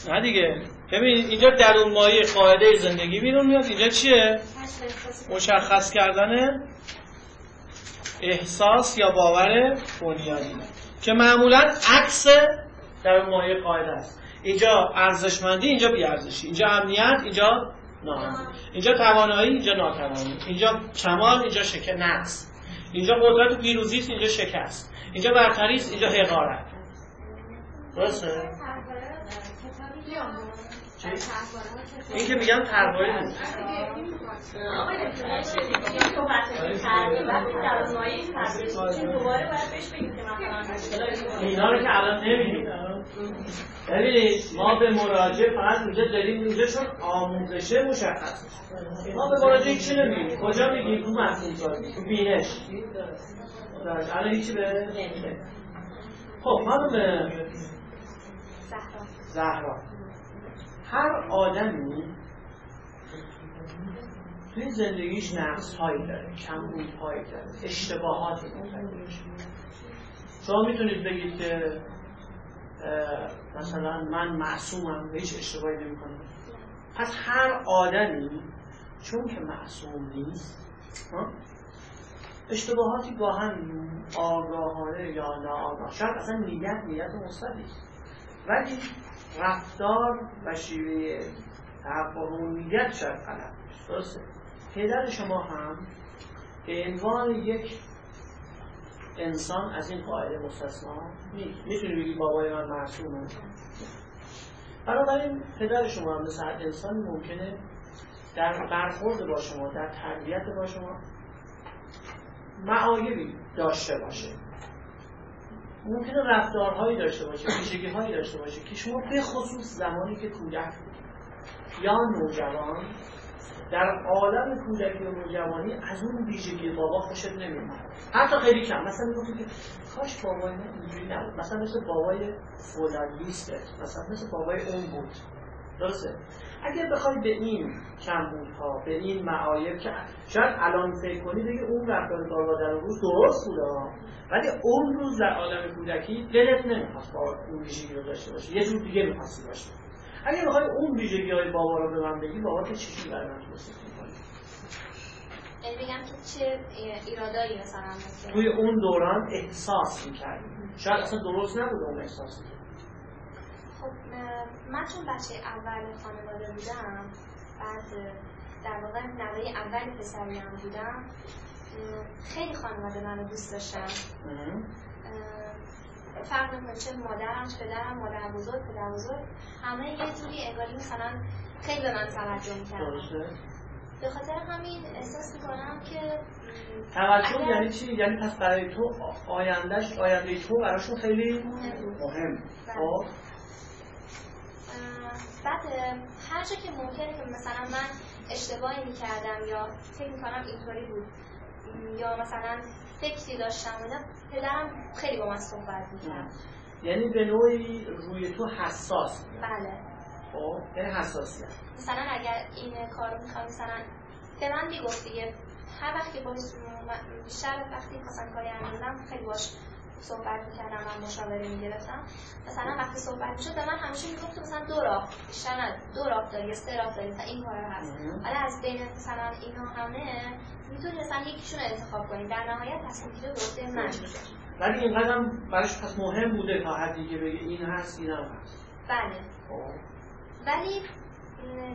نه دیگه. ببین اینجا درون مایه قاعده زندگی بیرون میاد. اینجا چیه؟ مشخص کردن احساس یا باور بنیادی که معمولاً عکس درون مایه قاعده است. اینجا ارزشمندی، اینجا بی‌ارزشی، اینجا امنیت، اینجا ناامنی، اینجا توانایی، اینجا ناتوانی، اینجا کمال، اینجا نقص، اینجا قدرت و پیروزی، اینجا شکست، اینجا برتری، اینجا حقارت. درسته؟ این که میگم تربیت بود. آقای دکتر صحبت کردیم تربیت وقتی درون مایه تربیت دوباره باید بهش بگیم که مثلا مشکلات اینا رو که الان نمیدیم. یعنی ما به مراجع فقط اونجا داریم اونجا چون آموزشه مشخص میشه. ما به مراجع چی نمیگیم؟ کجا میگیم؟ تو مفهوم سازی، تو بینش. الان هیچی به نمیده. خب خانم زهرا، هر آدمی توی زندگیش نقص‌هایی داره، کمبودهایی داره، اشتباهاتی داره. شما میتونید بگید که مثلا من معصومم و هیچ اشتباهی نمی‌کنم. پس هر آدمی چون که معصوم نیست، اشتباهاتی با هم آگاهانه یا ناآگاه، شاید اصلا نیت مصدی، ولی رفتار و شیوه تفاهمیت شاید غلط باشه. درسته؟ پدر شما هم به عنوان یک انسان از این قاعده مستثنا نیست. میتونی بگی بابای من معصومه. بنابراین پدر شما هم مثل انسان ممکنه در برخورد با شما، در تربیت با شما معایبی داشته باشه، ممکنه رفتارهایی داشته باشه، ویژگی‌هایی داشته باشه که شما به خصوص زمانی که کودک یا نوجوان در عالم کودکی و نوجوانی از اون ویژگی بابا خوشت نمیاد، حتی خیلی کم. مثلا میگفتم که کاش بابای من اینجوری نبود، مثلا مثل بابای فولادیسته، مثلا مثل بابای اون بود. درسته؟ اگر بخوای به این کمبودها، به این معایب که شاید الان فکر کنی دیگه اون رفتار بابا در اون روز درست بود، ولی اون روز در عالم کودکی دلت نمیخواست بابا اون ویژگی رو داشته باشه، یه جور دیگه میخواستی باشه. اگر بخوای اون ویژگی‌های بابا رو به من بگی، بابا که چی برای من توصیف می‌کنه؟ یعنی بگم که چه ایرادایی مثلا مثل توی اون دوران احساس می‌کردی، شاید اصلا درست نبود اون احساس. خب من چون بچه اول خانواده بودم، بعد در واقع نوه اول پسری هم بودم، خیلی خانواده منو دوست داشتم. فرق نمی‌کنه چه مادرم، چه پدرم، مادر بزرگ، پدر بزرگ، همه یه طوری انگاری مثلا خیلی به من توجه می‌کردن. به خاطر همین احساس می‌کنم که توجه یعنی چی؟ یعنی پس برای تو آینده‌اش، آینده تو براشون خیلی مهم. خب بعد هر جا که ممکنه که مثلا من اشتباهی می‌کردم یا فکر می‌کنم اینطوری بود یا مثلا فکری داشتم، پدرم خیلی با من صحبت می‌کرد. یعنی به نوعی روی تو حساس بود. بله. خب یعنی حساسیت. مثلا اگر این کارو می‌خوام مثلا به من میگفت دیگه، هر وقت که باش بیشتر وقتی مثلا کاری انجام خیلی باش صحبت می‌کردم، من مشاوره می‌گرفتم. مثلا وقتی صحبت می‌شد به من همیشه میگفت مثلا دو راه، بیشتر نه، دو راه داری یا سه راه داری، مثلا این کارا هست. حالا از بین مثلا اینا همه میتونی مثلا یکیشون رو انتخاب کنی، در نهایت تصمیم گیری دوسته من میشه. ولی اینقدر هم براش پس مهم بوده تا حدی که بگه این هست این هم هست. بله. ولی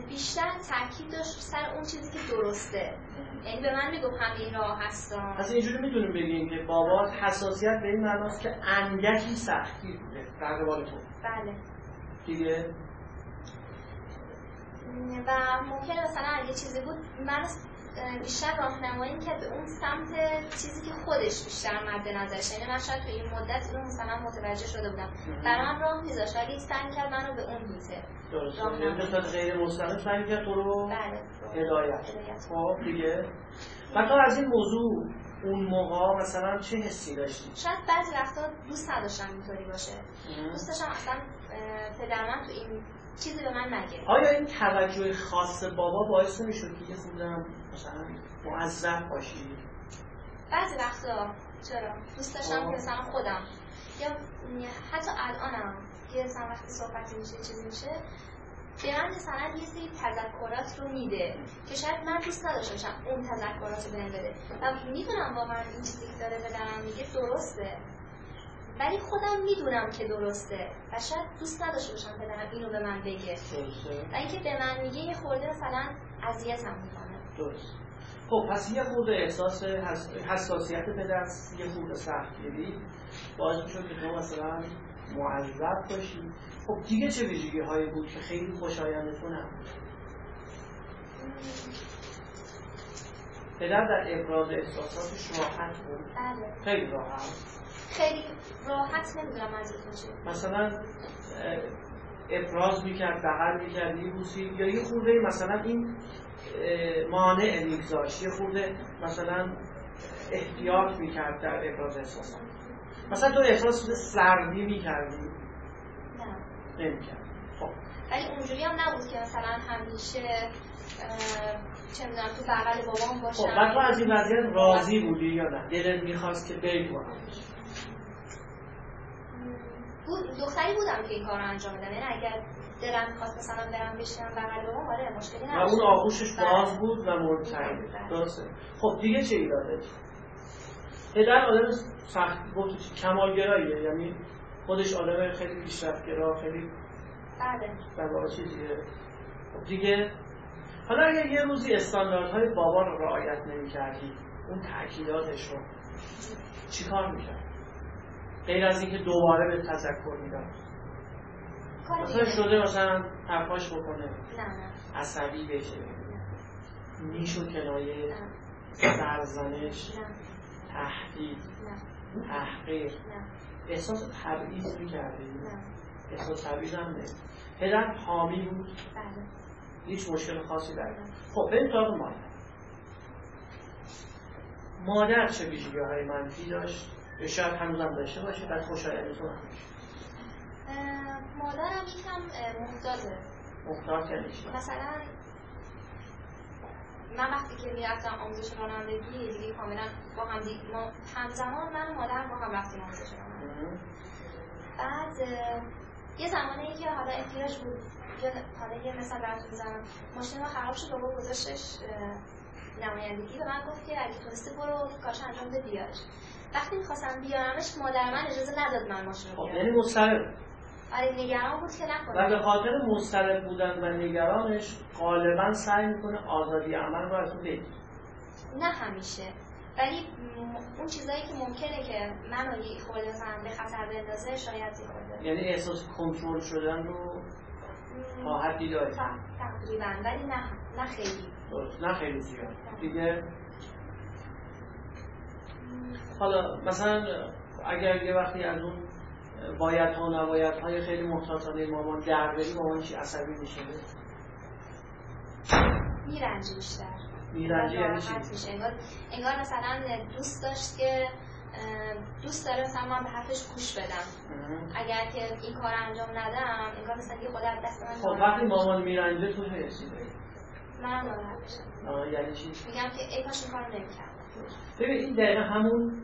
بیشتر تاکید داشت سر اون چیزی که درسته. یعنی به من میگفت همین راه هستم. پس اینجوری میتونیم بگیم که بابات حساسیت به این معناست که اندکی سختی بوده در قبال تو. بله. دیگه و ممکنه مثلا یه چیزی بود من بیشتر راهنمایی می‌کرد به اون سمت چیزی که خودش بیشتر مد نظرشه. یعنی من شاید تو این مدت اون مثلا متوجه شده بودم، برام راه میذاشت ولی سعی کرد منو به اون میزه. درست. یعنی مثلا غیر مستقیم سعی کرد تو رو هدایت. خب دیگه ما تا از این موضوع اون موقع مثلا چه حسی داشتی؟ شاید بعضی وقتا دوست نداشتم اینطوری باشه. دوست داشتم اصلا پدرم تو این چیزی به من نگه. آیا این توجه خاص بابا باعث میشد که یه خودم مثلا معذب باشی؟ بعضی وقتا چرا؟ دوست داشتم که مثلا خودم یا حتی الانم که مثلا وقتی صحبت میشه چیزی میشه به من مثلا یه سری تذکرات رو میده که شاید من دوست نداشته باشم اون تذکرات رو بهم بده و میدونم با من این چیزی که داره بدنم میگه درسته، ولی خودم میدونم که درسته و شاید دوست نداشته باشم پدرم اینو به من بگه و اینکه به من میگه یه خورده مثلا اذیتم میکنه. درست. خب پس یه خورده احساس حساسیت پدر، یه خورده سختگیری باعث میشد که تو مثلا معذب باشی. خب دیگه چه ویژگی هایی بود که خیلی خوشایند تو نبود؟ پدر در ابراز احساساتش راحت بود. بله. خیلی راحت. خیلی راحت نمیدونم ازتون چه مثلا ابراز میکرد، بغل میکرد، میبوسید، یا یه خورده مثلا این مانع میگذاشت، یه خورده مثلا احتیاط میکرد در ابراز احساسات. مثلا تو احساس سردی میکردی؟ نه نمیکرد. خب ولی اونجوری هم نبود که مثلا همیشه چه میدونم تو بغل بابام باشم. خب بعد تو از این وضعیت راضی بودی یا نه؟ دلت میخواست که بگی با هم دختری بودم که این کار رو انجام بدم، یعنی اگر دلم میخواست مثلا برم بشینم بغل بابام، آره مشکلی نداشت و اون آغوشش باز بود و مرتعی بود. درسته. خب دیگه چه ایرادی؟ پدر آدم سخت گفت کمالگراییه، یعنی خودش آدم خیلی پیشرفت‌گرا، خیلی بله بابا چیزیه دیگه. حالا اگر یه روزی استانداردهای بابا رو رعایت نمی‌کردی، اون تأکیداتش رو چیکار می‌کرد؟ غیر از اینکه دوباره به تذکر میداد مثلا شده مثلا حرفاش بکنه؟ نه. عصبی بشه؟ نه. نیش و کنایه؟ نه. سرزنش؟ نه. تهدید؟ نه. تحقیر؟ نه. احساس تبعیض می‌کردی؟ نه. احساس تبعیض هم نه. پدر حامی بود؟ بله. هیچ مشکل خاصی داره. خب بریم تا مادر. مادر چه ویژگی‌های منفی داشت؟ شاید هنوزم داشته باشه، بعد خوشایندتون هم باشه. مادرم یکم محتاطه. محتاط یعنی چی؟ مثلا من وقتی که میرفتم آموزش رانندگی دیگه کاملا با هم ما همزمان من و مادرم با هم رفتیم آموزش رانندگی. بعد یه زمانی که حالا احتیاج بود، حالا یه مثلا براتون میزنم، ماشین ما خراب شد، بابا گذاشتش نمایندگی و من گفت که اگه تونستی برو کارش انجام بده بیارش. وقتی میخواستم بیارمش مادر من اجازه نداد من ماشین رو بیارم. یعنی مضطرب؟ آره نگران بود که نکنه. و به خاطر مضطرب بودن و نگرانش غالبا سعی میکنه آزادی عمل رو از اون بگیره. نه همیشه، ولی اون چیزایی که ممکنه که منو یه خورده مثلا به خطر بندازه شاید بکنه. یعنی احساس کنترل شدن رو تا حدی داری؟ تقریبا، ولی نه خیلی. درست، نه خیلی زیاد. دیگه حالا مثلا اگر یه وقتی از اون باید ها و نباید های خیلی محتاطانه مامان در بری، مامان چی عصبی میشه؟ میرنجه بیشتر. میرنجی یعنی چی؟ انگار مثلا دوست داشت که دوست داره مثلا من به حرفش گوش بدم. اگر که این کار انجام ندم انگار مثلا دیگه خدا از دست من. خب وقتی مامان میرنجه تو چه حسی داری؟ منم ناراحت میشم. یعنی چی؟ میگم که ای کاش این کارو نمی‌کردم. ببین این دقیقا همون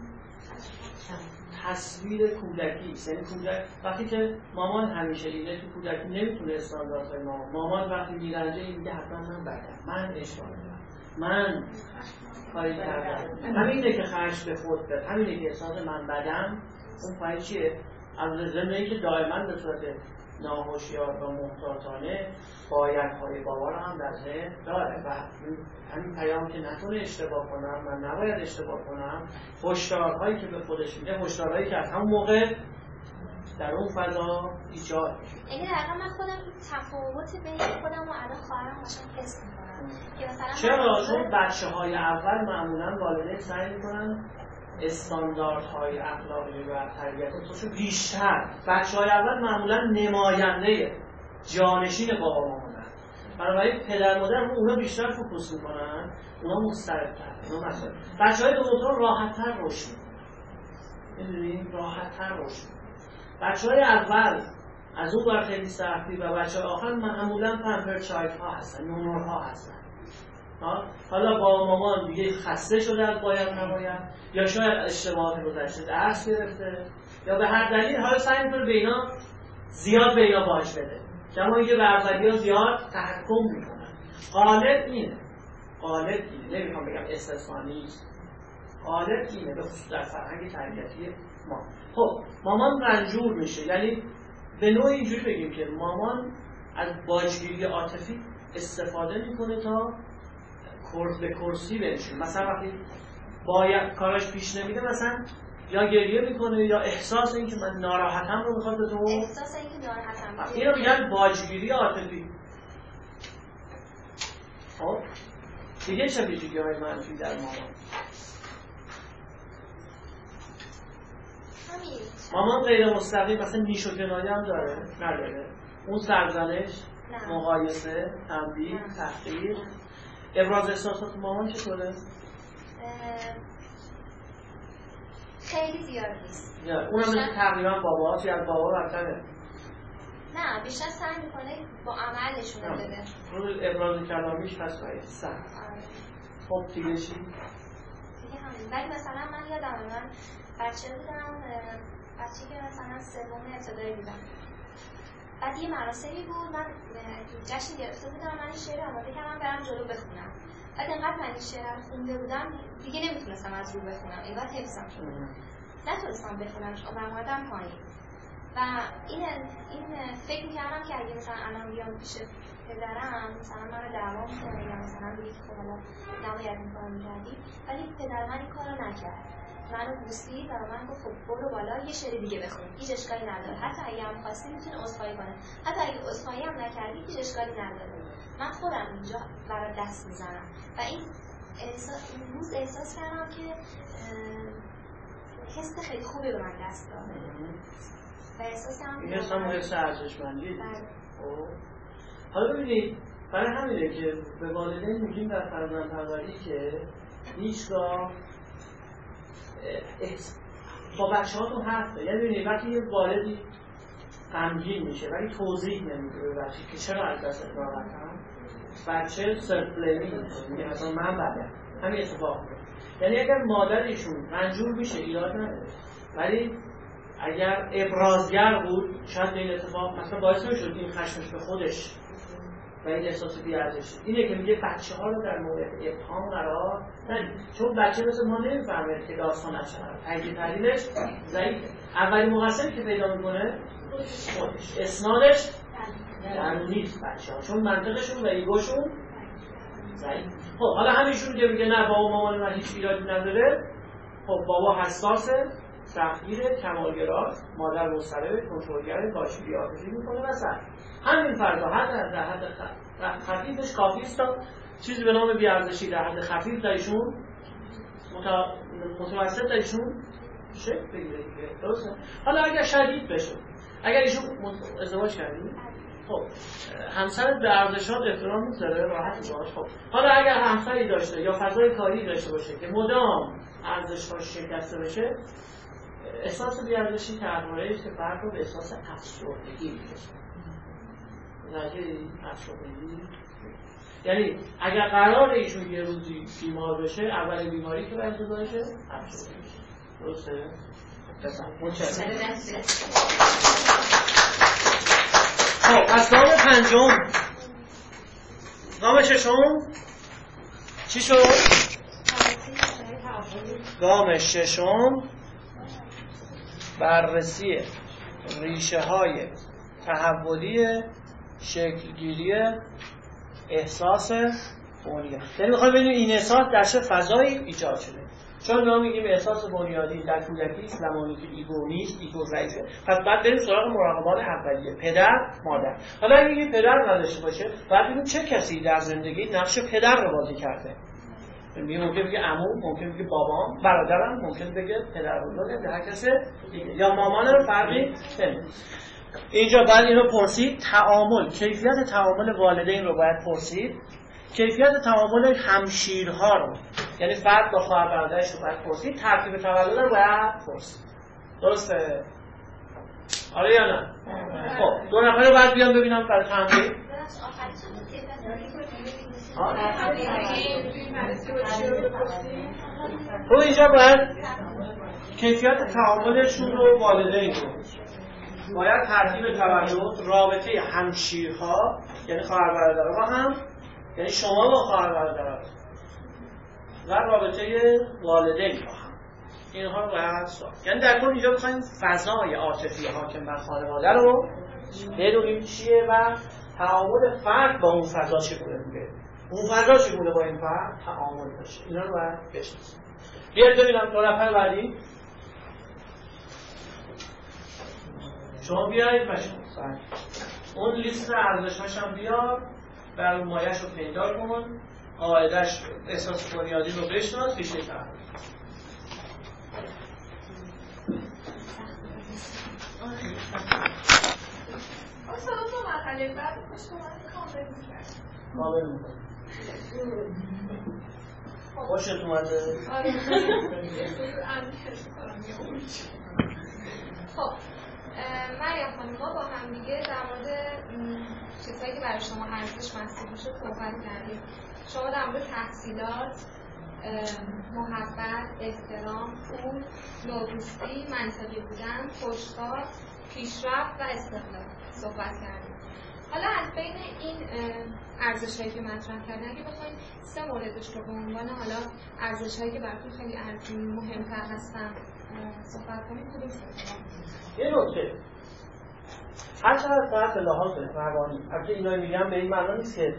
تصویر کودکی است. یعنی کودک وقتی که مامان همیشه اینه، تو کودکی نمیتونه استانداردهای مامان وقتی میرنجه این دیگه حتما من بدم، من اشتباهم، من کاری کردم. همینه که خرج به خود داد، همینه که احساس من بدم. اون پای چیه؟ از ضمنی که دائما به صورت ناهوشیار و محتاطانه بایدهای بابا رو هم در ذهن داره و همین پیام که نتونه اشتباه کنم، من نباید اشتباه کنم، هشدارهایی که به خودش میده، هشدارهایی که از همون موقع در اون فضا ایجاد میشه. یعنی دقیقا من خودم تفاوت بین خودم و الان خواهرم باشم حس میکنم. چرا؟ چون بچه های اول معمولا والدین سعی میکنن استانداردهای اخلاقی و تربیت توشون بیشتر. بچه‌های اول معمولاً نماینده جانشین بابا مامانن، بنابراین پدر مادر اونا بیشتر فوکوس می‌کنن، اونا مستردتر، اونا مثلا بچه‌های دومتون راحت‌تر رشد می‌کنن. می‌دونید راحت‌تر رشد. بچه‌های اول از اون ور خیلی سختی و بچه‌های آخر معمولاً پمپر چایلدها هستن، نونورها هستن. حالا بابا مامان دیگه خسته شده از باید نباید، یا شاید اشتباهاتی رو داشته، درس گرفته، یا به هر دلیل حالا سعی می‌کنه بینا زیاد بینا باج بده، کما اینکه برزدی‌ها زیاد تحکم می‌کنن. غالب اینه، غالب اینه، نمی‌خوام بگم استثنا نیست، غالب اینه، به خصوص در فرهنگ تربیتی ما. خب مامان رنجور میشه، یعنی به نوع اینجوری بگیم که مامان از باجگیری عاطفی استفاده می‌کنه تا کورس به کورسی بنشون. مثلا وقتی باید کاراش پیش نمیده مثلا یا گریه میکنه یا احساس این که من ناراحتم رو میخواد به تو احساس این که ناراحتم این رو میگن باجگیری عاطفی. خب دیگه چه ویژگی های منفی در مامان؟ مامان غیر مستقیم مثلا نیش و کنایه هم داره؟ نداره. اون سرزنش، مقایسه، تنبیه، تحقیر، ابراز احساسات مامان چطوره؟ خیلی زیاد نیست. اونم مثل تقریبا باباست یا بابا برتره؟ نه، بیشتر سعی میکنه با عملشون بده. اون ابراز کلامیش پس باید سر. خب دیگه چی؟ دیگه همین. ولی مثلا من یادم من بچه بودم، بچه که مثلا سوم ابتدایی بودم. بعد یه مراسمی بود، من جشن گرفته بودم، من شعر آماده کردم برم جلو بخونم. بعد اینقدر من این شعرم خونده بودم دیگه نمیتونستم از رو بخونم، اینقدر حفظم شده، نتونستم بخونم و اومدم پایین و این فکر میکردم که اگه مثلا الان بیام پیش پدرم مثلا من رو دعوا میکنه یا مثلا بگه که خب حالا نباید این کارو میکردی، ولی پدر من این کارو نکرد، منو بوسید و من گفت خب برو بالا یه شعر دیگه بخون، هیچ اشکالی نداره، حتی اگه هم خواستی میتونی عذرخواهی کنه، حتی اگه عذرخواهی هم نکردی هیچ اشکالی نداره، من خودم اینجا برات دست میزنم. و این روز احساس کردم که حس خیلی خوبی به من دست داد و احساس کردم این حس هم حس ارزشمندی. حالا ببینید برای همینه که به والدین میگیم در فرزندپروری که هیچگاه با بچه‌هاتون حرف بزنید. یعنی وقتی یه والدی غمگین میشه ولی توضیح نمیده به بچه که چرا از دست راحتم، بچه سلف بلیمینگ میکنه، مثلا من بدم، همین اتفاق میفته. یعنی اگر مادرشون رنجور میشه ایراد نداره، ولی اگر ابرازگر بود شاید این اتفاق مثلا باعث میشد این خشمش به خودش و این احساس بی‌ارزشی. اینه که میگه بچه‌ها رو در مورد ابهام قرار ندید، چون بچه مثل ما نمیفهمه که داستان از چقدر تجزیه تحلیلش ضعیفه. اولین مقصر که پیدا میکنه خودش، اسنادش نیست بچه‌ها، چون منطقشون و ایگوشون ضعیف. خب حالا همینشون که میگه نه بابا مامان من هیچ ایرادی نداره، خب بابا حساسه، سختگیره، کمالگراست، مادر مضطربه، کنترلگره، کاشی بی‌حافظی میکنه و سر همین فردا در حد خفیفش کافیست تا چیزی به نام بی‌ارزشی در حد خفیف تا ایشون متوسط تا ایشون شکل بگیره دیگه. درسته؟ حالا اگر شدید بشه، اگر ایشون ازدواج کردی، خب همسرت به ارزشات احترام میذاره، راحت ازدواج. خب حالا اگر همسری داشته یا فضای کاری داشته باشه که مدام ارزش‌هاش شکسته بشه، احساس بی‌ارزشی تحواره‌ای که فرد رو به احساس افسردگی می‌کشه. نجایی افسردگی، یعنی اگر قرار ایشون یه روزی بیمار بشه، اول بیماری که باید داشته افسردگی. درسته؟ خب از گام پنجم گام ششم چی شد؟ گام ششم بررسی ریشه های تحولی شکلگیری احساس بنیادی. یعنی میخوایم ببینیم این احساس در چه فضایی ایجاد شده. چون ما میگیم احساس بنیادی در کودکی زمانی که ایگو نیست، ایگو ضعیفه. پس بعد بریم سراغ مراقبان اولیه، پدر، مادر. حالا اگه پدر نداشته باشه، بعد ببینیم چه کسی در زندگی نقش پدر رو بازی کرده. ممکن بگه عمو، ممکن بگه بابام، برادرم، ممکن بگه پدربزرگم، هر کس دیگه یا مامانم، فرقی نمیکنه. اینجا بعد اینو پرسید، تعامل، کیفیت تعامل والدین رو باید پرسید. کیفیت تعامل همشیرها رو، یعنی فرد با خواهر برادرش رو باید پرسید. ترتیب تولد رو باید پرسید. درسته؟ آره یا نه؟ خب دو نفر رو باید بیان ببینم برای تمرین. خب اینجا باید کیفیت تعاملشون رو والدین رو باید ترتیب تولد، رابطه همشیرها یعنی خواهر برادرها با هم، یعنی شما با خواهر برادرها و رابطه والدین با هم، اینها رو باید سوال. یعنی در کل اینجا می‌خوایم فضای عاطفی حاکم بر خانواده رو بدونیم چیه و تعامل فرد با اون فضا چگونه بوده، اون فضا چگونه با این فرد تعامل داشته، اینا رو باید بشناسیم. بیاید ببینم دو نفر بعدی شما بیایید و شما اون لیست ارزش‌هاش هم بیار، برای مایش رو پیدا کن، قاعده‌اش احساس بنیادی رو بشناس، ریشه تعامل. بله بعد خوش اومدید کامل می‌کنه. کامل می‌کنه. خوشت اومده. آره. من خیلی کارم می‌کنم. خب مریم خانم ما با هم دیگه در مورد چیزایی که برای شما ارزش محسوب میشه صحبت کردیم. شما در مورد تحصیلات، محبت، احترام، پول، نودوستی، منطقی بودن، پشتکار، پیشرفت و استقلال صحبت کردیم. حالا از بین این ارزش‌هایی که مطرح کردن اگه بخواید سه موردش رو به عنوان حالا ارزش‌هایی که براتون خیلی مهم‌تر هستن صحبت کنید کدوم یه نکته هرچند فقط به لحاظ روانی البته اینا میگم به این معنا نیست که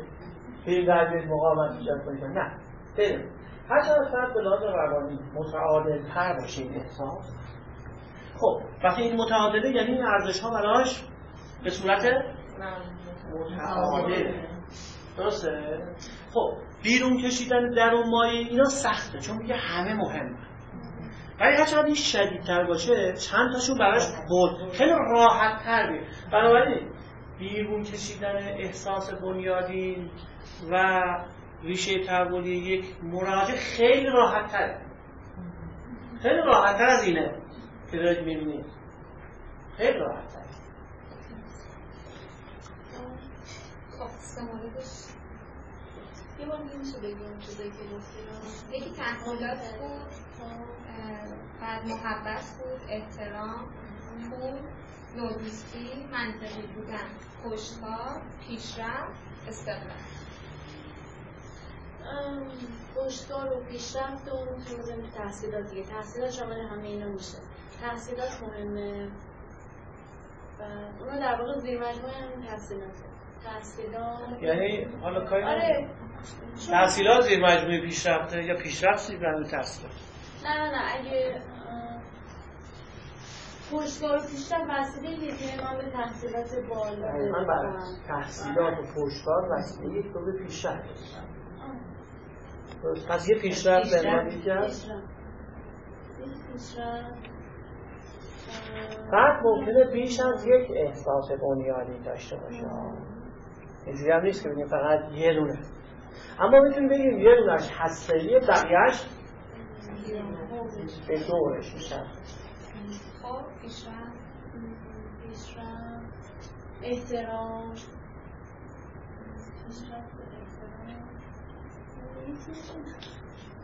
به این درجه مقاومت ایجاد کنید نه ببین هرچند فقط به لحاظ روانی متعادل‌تر باشه این احساس خب وقتی این متعادله یعنی این ارزش‌ها براش به صورت متعادل درسته؟ خب بیرون کشیدن درون مایه اینا سخته چون میگه همه مهمه ولی هرچند این شدیدتر باشه چند تاشون براش بود خیلی راحت‌تر میشه بنابراین بیرون کشیدن احساس بنیادین و ریشه تحولی یک مراجع خیلی راحت‌تره خیلی راحت‌تر از اینه که دارید می‌بینید خیلی راحت‌تر خب سماردش یه بار میشه بگیم چیزایی که گفتیم یکی تحصیلات بود بعد محبت بود احترام پول نودوستی منطقی بودن پشتکار پیشرفت استقلال پشتکار و پیشرفت و منظم تحصیلات دیگه تحصیلات شامل همه اینا میشه تحصیلات مهمه و اونو در واقع زیر مجموعه همین تحصیلاته تحصیلات یعنی حالا کاری آره تحصیلات زیر مجموعه پیشرفته یا پیشرفت زیر مجموعه تحصیلات نه اگه پشتکار و پیشرفت وسیله‌ای که من به تحصیلات بالا من برای تحصیلات و پشتکار وسیله‌ای که به پیشرفت پس یه پیشرفت به معنی که بعد ممکنه بیش از یک احساس بنیادی داشته باشه اینجوری هم نیست که بگیم فقط یه دونه اما میتونیم بگیم یه دونهش حسیه بقیهش به دورش میشه خب پیشرفت احترام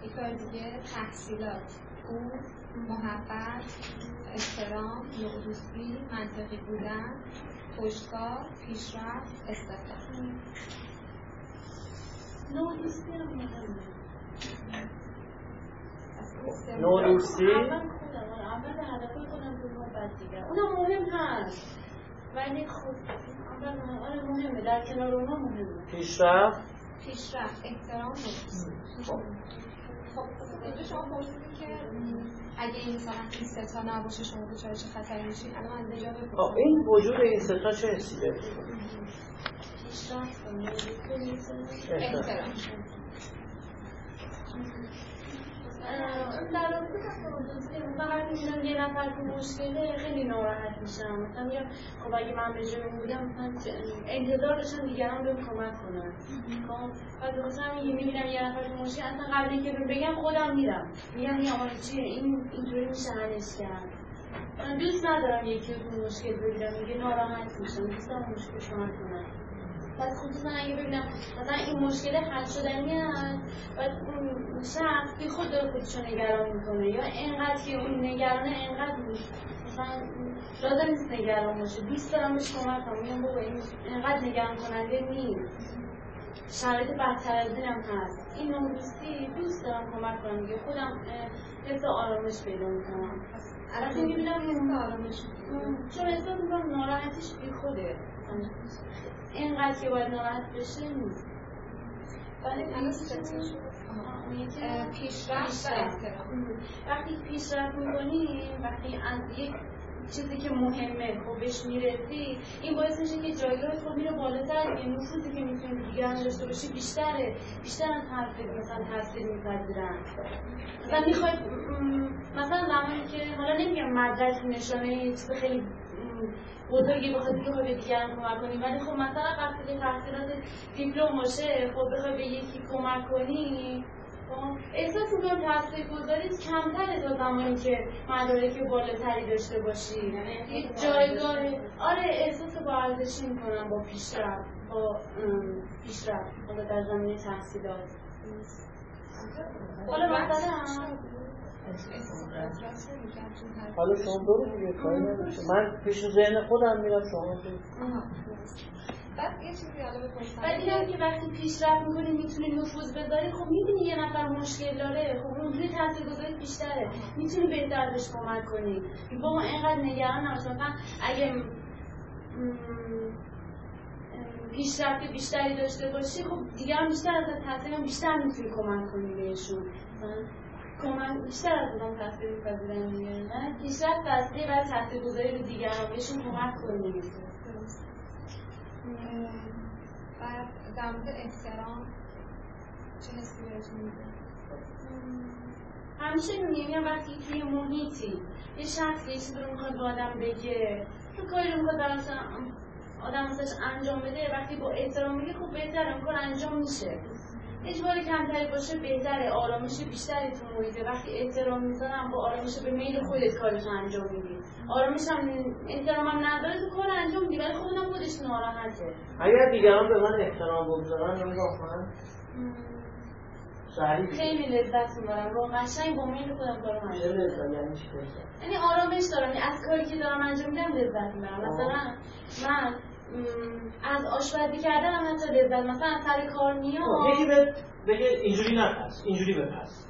یک کار دیگه تحصیلات اون محبت احترام نودوستی منطقی بودن پشتکار پیشرفت استقلال نودوستی هم مهمه نودوستی اول هدف خودم بگم بعد دیگه اونم مهم هست ولی خب اول مهمه در کنار اونها مهمه پیشرفت احترام خب اینجا شما پرسیدید که اگه این مثلا این سه تا نباشه شما دچار چه خطری میشید الان از اینجا بپرسید این وجود این سه تا چه حسی داره پیشرفت احترام در رابطه فقط میبینم یه نفر که مشکله خیلی ناراحت میشم مثلا میگم خب اگه من به جای اون بودم مثلا انتظار داشتم دیگران بهم کمک کنن خب مثلا میبینم یه نفر که مشکل اصلا قبل اینکه بگم خودم میرم میگم این آقا چیه این اینجوری میشه حلش کرد من دوست ندارم یکی رو مشکل ببینم میگه ناراحت میشم دوستم مشکل کمک کنن بعد خصوصا اگه ببینم مثلا این مشکل حل شدنی است بعد اون شخص بی خود داره خودشو نگران میکنه یا اینقدر که اون نگرانه اینقدر مثلا لازم نیست نگران باشه دوست دارم بهش کمک کنم میگم بابا این اینقدر نگران کننده نیست شرایط بدتر از اینم هست این نودوستی دوست دارم کمک کنم دیگه خودم حس آرامش پیدا میکنم البته میبینم این آرامش چون احساس میکنم ناراحتیش بی خوده اینقدر که باید ناراحت بشه نیست ولی الان پیشرفت وقتی پیشرفت میکنیم وقتی از یک چیزی که مهمه خب بهش میرسی این باعث میشه که جایگاه خود میره بالاتر یه نفوذی که میتونی دیگران داشته باشی بیشتر از هر فکر مثلا تاثیر میپذیرن مثلا میخوای مثلا زمانی که حالا نمیگم مدرک نشانه یه چیز خیلی بزرگی بخواد که به دیگران کمک کنی، ولی خب مثلا وقتی تحصیلات دیپلم باشه خب بخوای به یکی کمک کنی احساس می‌کنم تاثیرگذاریت کمتره تا زمانی که مدارک بالاتری داشته باشی، یعنی جایگاه. آره احساس با ارزشی می‌کنم با پیشرفت، با پیشرفت حالا در زمینه تحصیلات. حالا مثلا حالا شما برو دیگه کاری نداشته، من پیش ذهن خودم میرم شما دیگه. بعد یه چیزی حالا بپرسم، بعد اینم که وقتی پیشرفت میکنی میتونی نفوذ بذاری، خب میبینی یه نفر مشکل داره، خب اونجوری تاثیرگذاری بیشتره، میتونی بهتر بهش کمک کنی. با ما اینقدر نگران نباش، مثلا اگه پیشرفت بیشتری داشته باشی خب دیگه هم بیشتر از تاثیرم بیشتر میتونی کمک کنی بهشون، کمک بیشتر از اونم تاثیر می‌پذیرن دیگه. نه پیشرفت واسه بعد تاثیرگذاری رو دیگران بهشون کمک کنی. بعد در مورد احترام چه حسی بهتون میده؟ همیشه میگم وقتی توی محیطی یه شخص یه چیزی رو میخواد به آدم بگه، تو کاری رو میخواد براشون آدم ازش انجام بده، وقتی با احترام میگه خب بهتره اون کار انجام میشه. اجباری کمتری باشه بهتره، آرامش بیشتری تو محیطه. وقتی احترام میذارم با آرامش به میل خودت کارش انجام میدی، آرامش هم احترام هم نداره تو کار انجام میدی ولی خودم خودش ناراحته. اگر دیگران به من احترام بگذارن نمی‌خوام شاید خیلی لذت می‌برم، با قشنگ با میل خودم کارو انجام میدم. یعنی آرامش دارم، از کاری که دارم انجام میدم لذت می‌برم. مثلا من از آشپزی کردن هم حتی لذت، مثلا از سر کار میام یکی بهت بگه اینجوری نپس اینجوری بپس،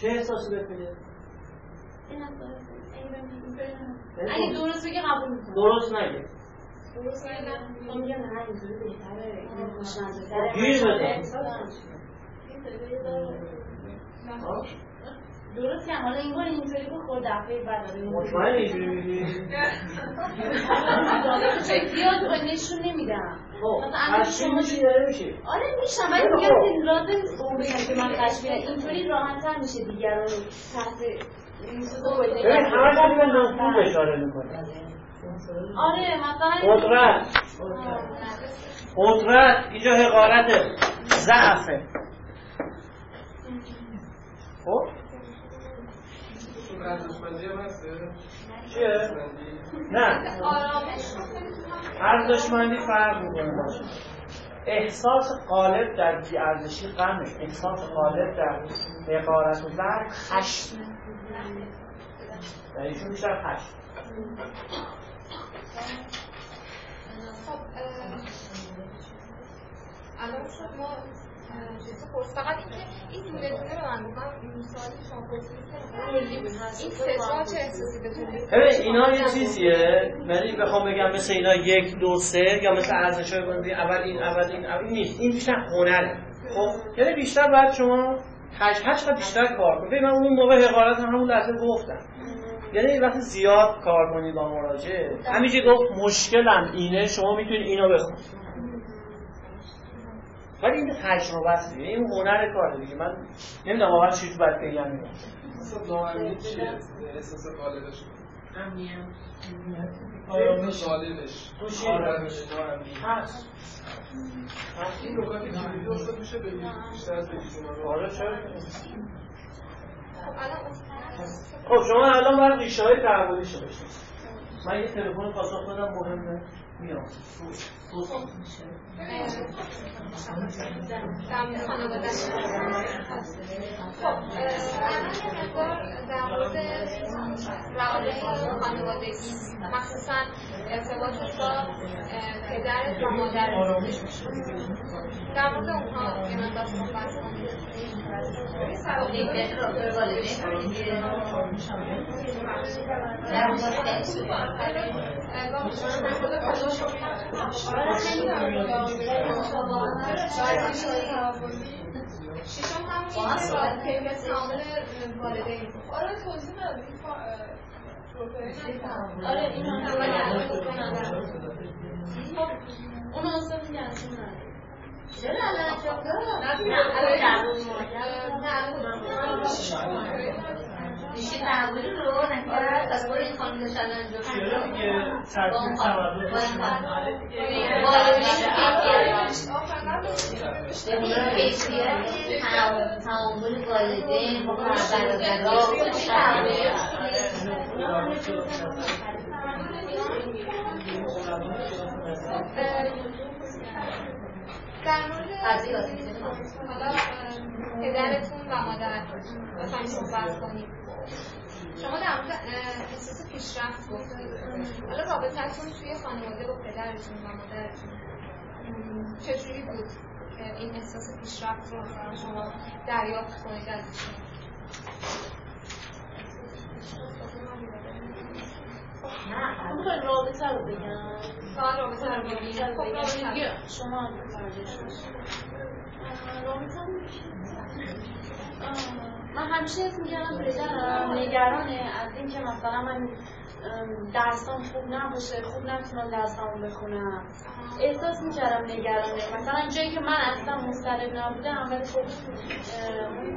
چه احساسی بهت میده؟ این احساس اگه درست بگه قبول میکنم، درست نگه درست نگه من میگم نه اینجوری بهتره، اینو خوشمزه‌تره، گیر بده درست هم. حالا این بار اینطوری که خود دفعه بعد مطمئن اینجوری میگی؟ زیاد باید نشون نمیدم. از چی میشی داره میشی؟ آره میشم ولی میگم لازم اون بگم که من تشبیه اینطوری راحت تر میشه دیگران رو تحصیل ببین همه تا دیگه نمکون بشاره میکنه. آره مثلا قدرت اینجا حقارته ضعفه. خب ارزشمندی هم هسته؟ چیه؟ نه ارزشمندی فرق میکنه. احساس غالب در بی‌ارزشی غمه، احساس غالب در حقارت و ضعف خشم، در ایشون بیشتر خشم. خب الان شد ما چیزی پرس، فقط اینکه این دوله دونه به من گفتم سوالی شما پرسید این سسا چه احساسی بتونید؟ ببین اینا یه چیزیه، یعنی بخوام بگم مثل اینا 1 2 3 یا مثل ارزش‌های اول این اول این اول نیست، این بیشتر هنره. خب یعنی بیشتر بعد شما هشت بیشتر کار کنید. من اون موقع حقارت همون لحظه گفتم، یعنی وقتی زیاد کار کنید با مراجعه همینجوری گفت مشکلم اینه شما میتونید اینو بخونید، ولی این تجربه است دیگه، این هنر کاره دیگه. من نمیدونم واقعا چی تو باید بگم. میگم احساس ناامنی چیه؟ احساس غالبش امنیت، آرامش غالبش خوشی، آرامش ناامنی هست. این نکاتی که ویدیو شد میشه ببینید بیشتر از بگید شما. آره چرا؟ خب شما الان باید ریشه‌های تعاملیشو بشید. من یه تلفن پاسخ بدم مهمه میام. تو میشه. تام خانواده داشت. خب در مورد روابط خانوادگی مخصوصاً ارتباطش با پدر و مادر در مورد اونها که من داشتم صحبت می‌کردم سرابیده میشه تحولی رو نکنه از بار این خانون شده انجام شده باید تعامل والدین با فرزندها چه تحولی در مورد پدرتون و مادرتون بخواهیم صحبت کنیم. شما در مورد احساس پیشرفت گفتید. حالا رابطتون توی خانواده با پدرتون و مادرتون چجوری بود که این احساس پیشرفت رو شما دریافت کنید ازشون؟ نه رابطه رو بگم. رابطه رو بگم. شما هم من همیشه اسم میگم پدرم نگرانه از این که مثلا من درسام خوب نباشه، خوب نتونم درسامو بخونم. احساس میکردم نگرانه. مثلا جایی که من اصلا مسترب نبودم ولی خب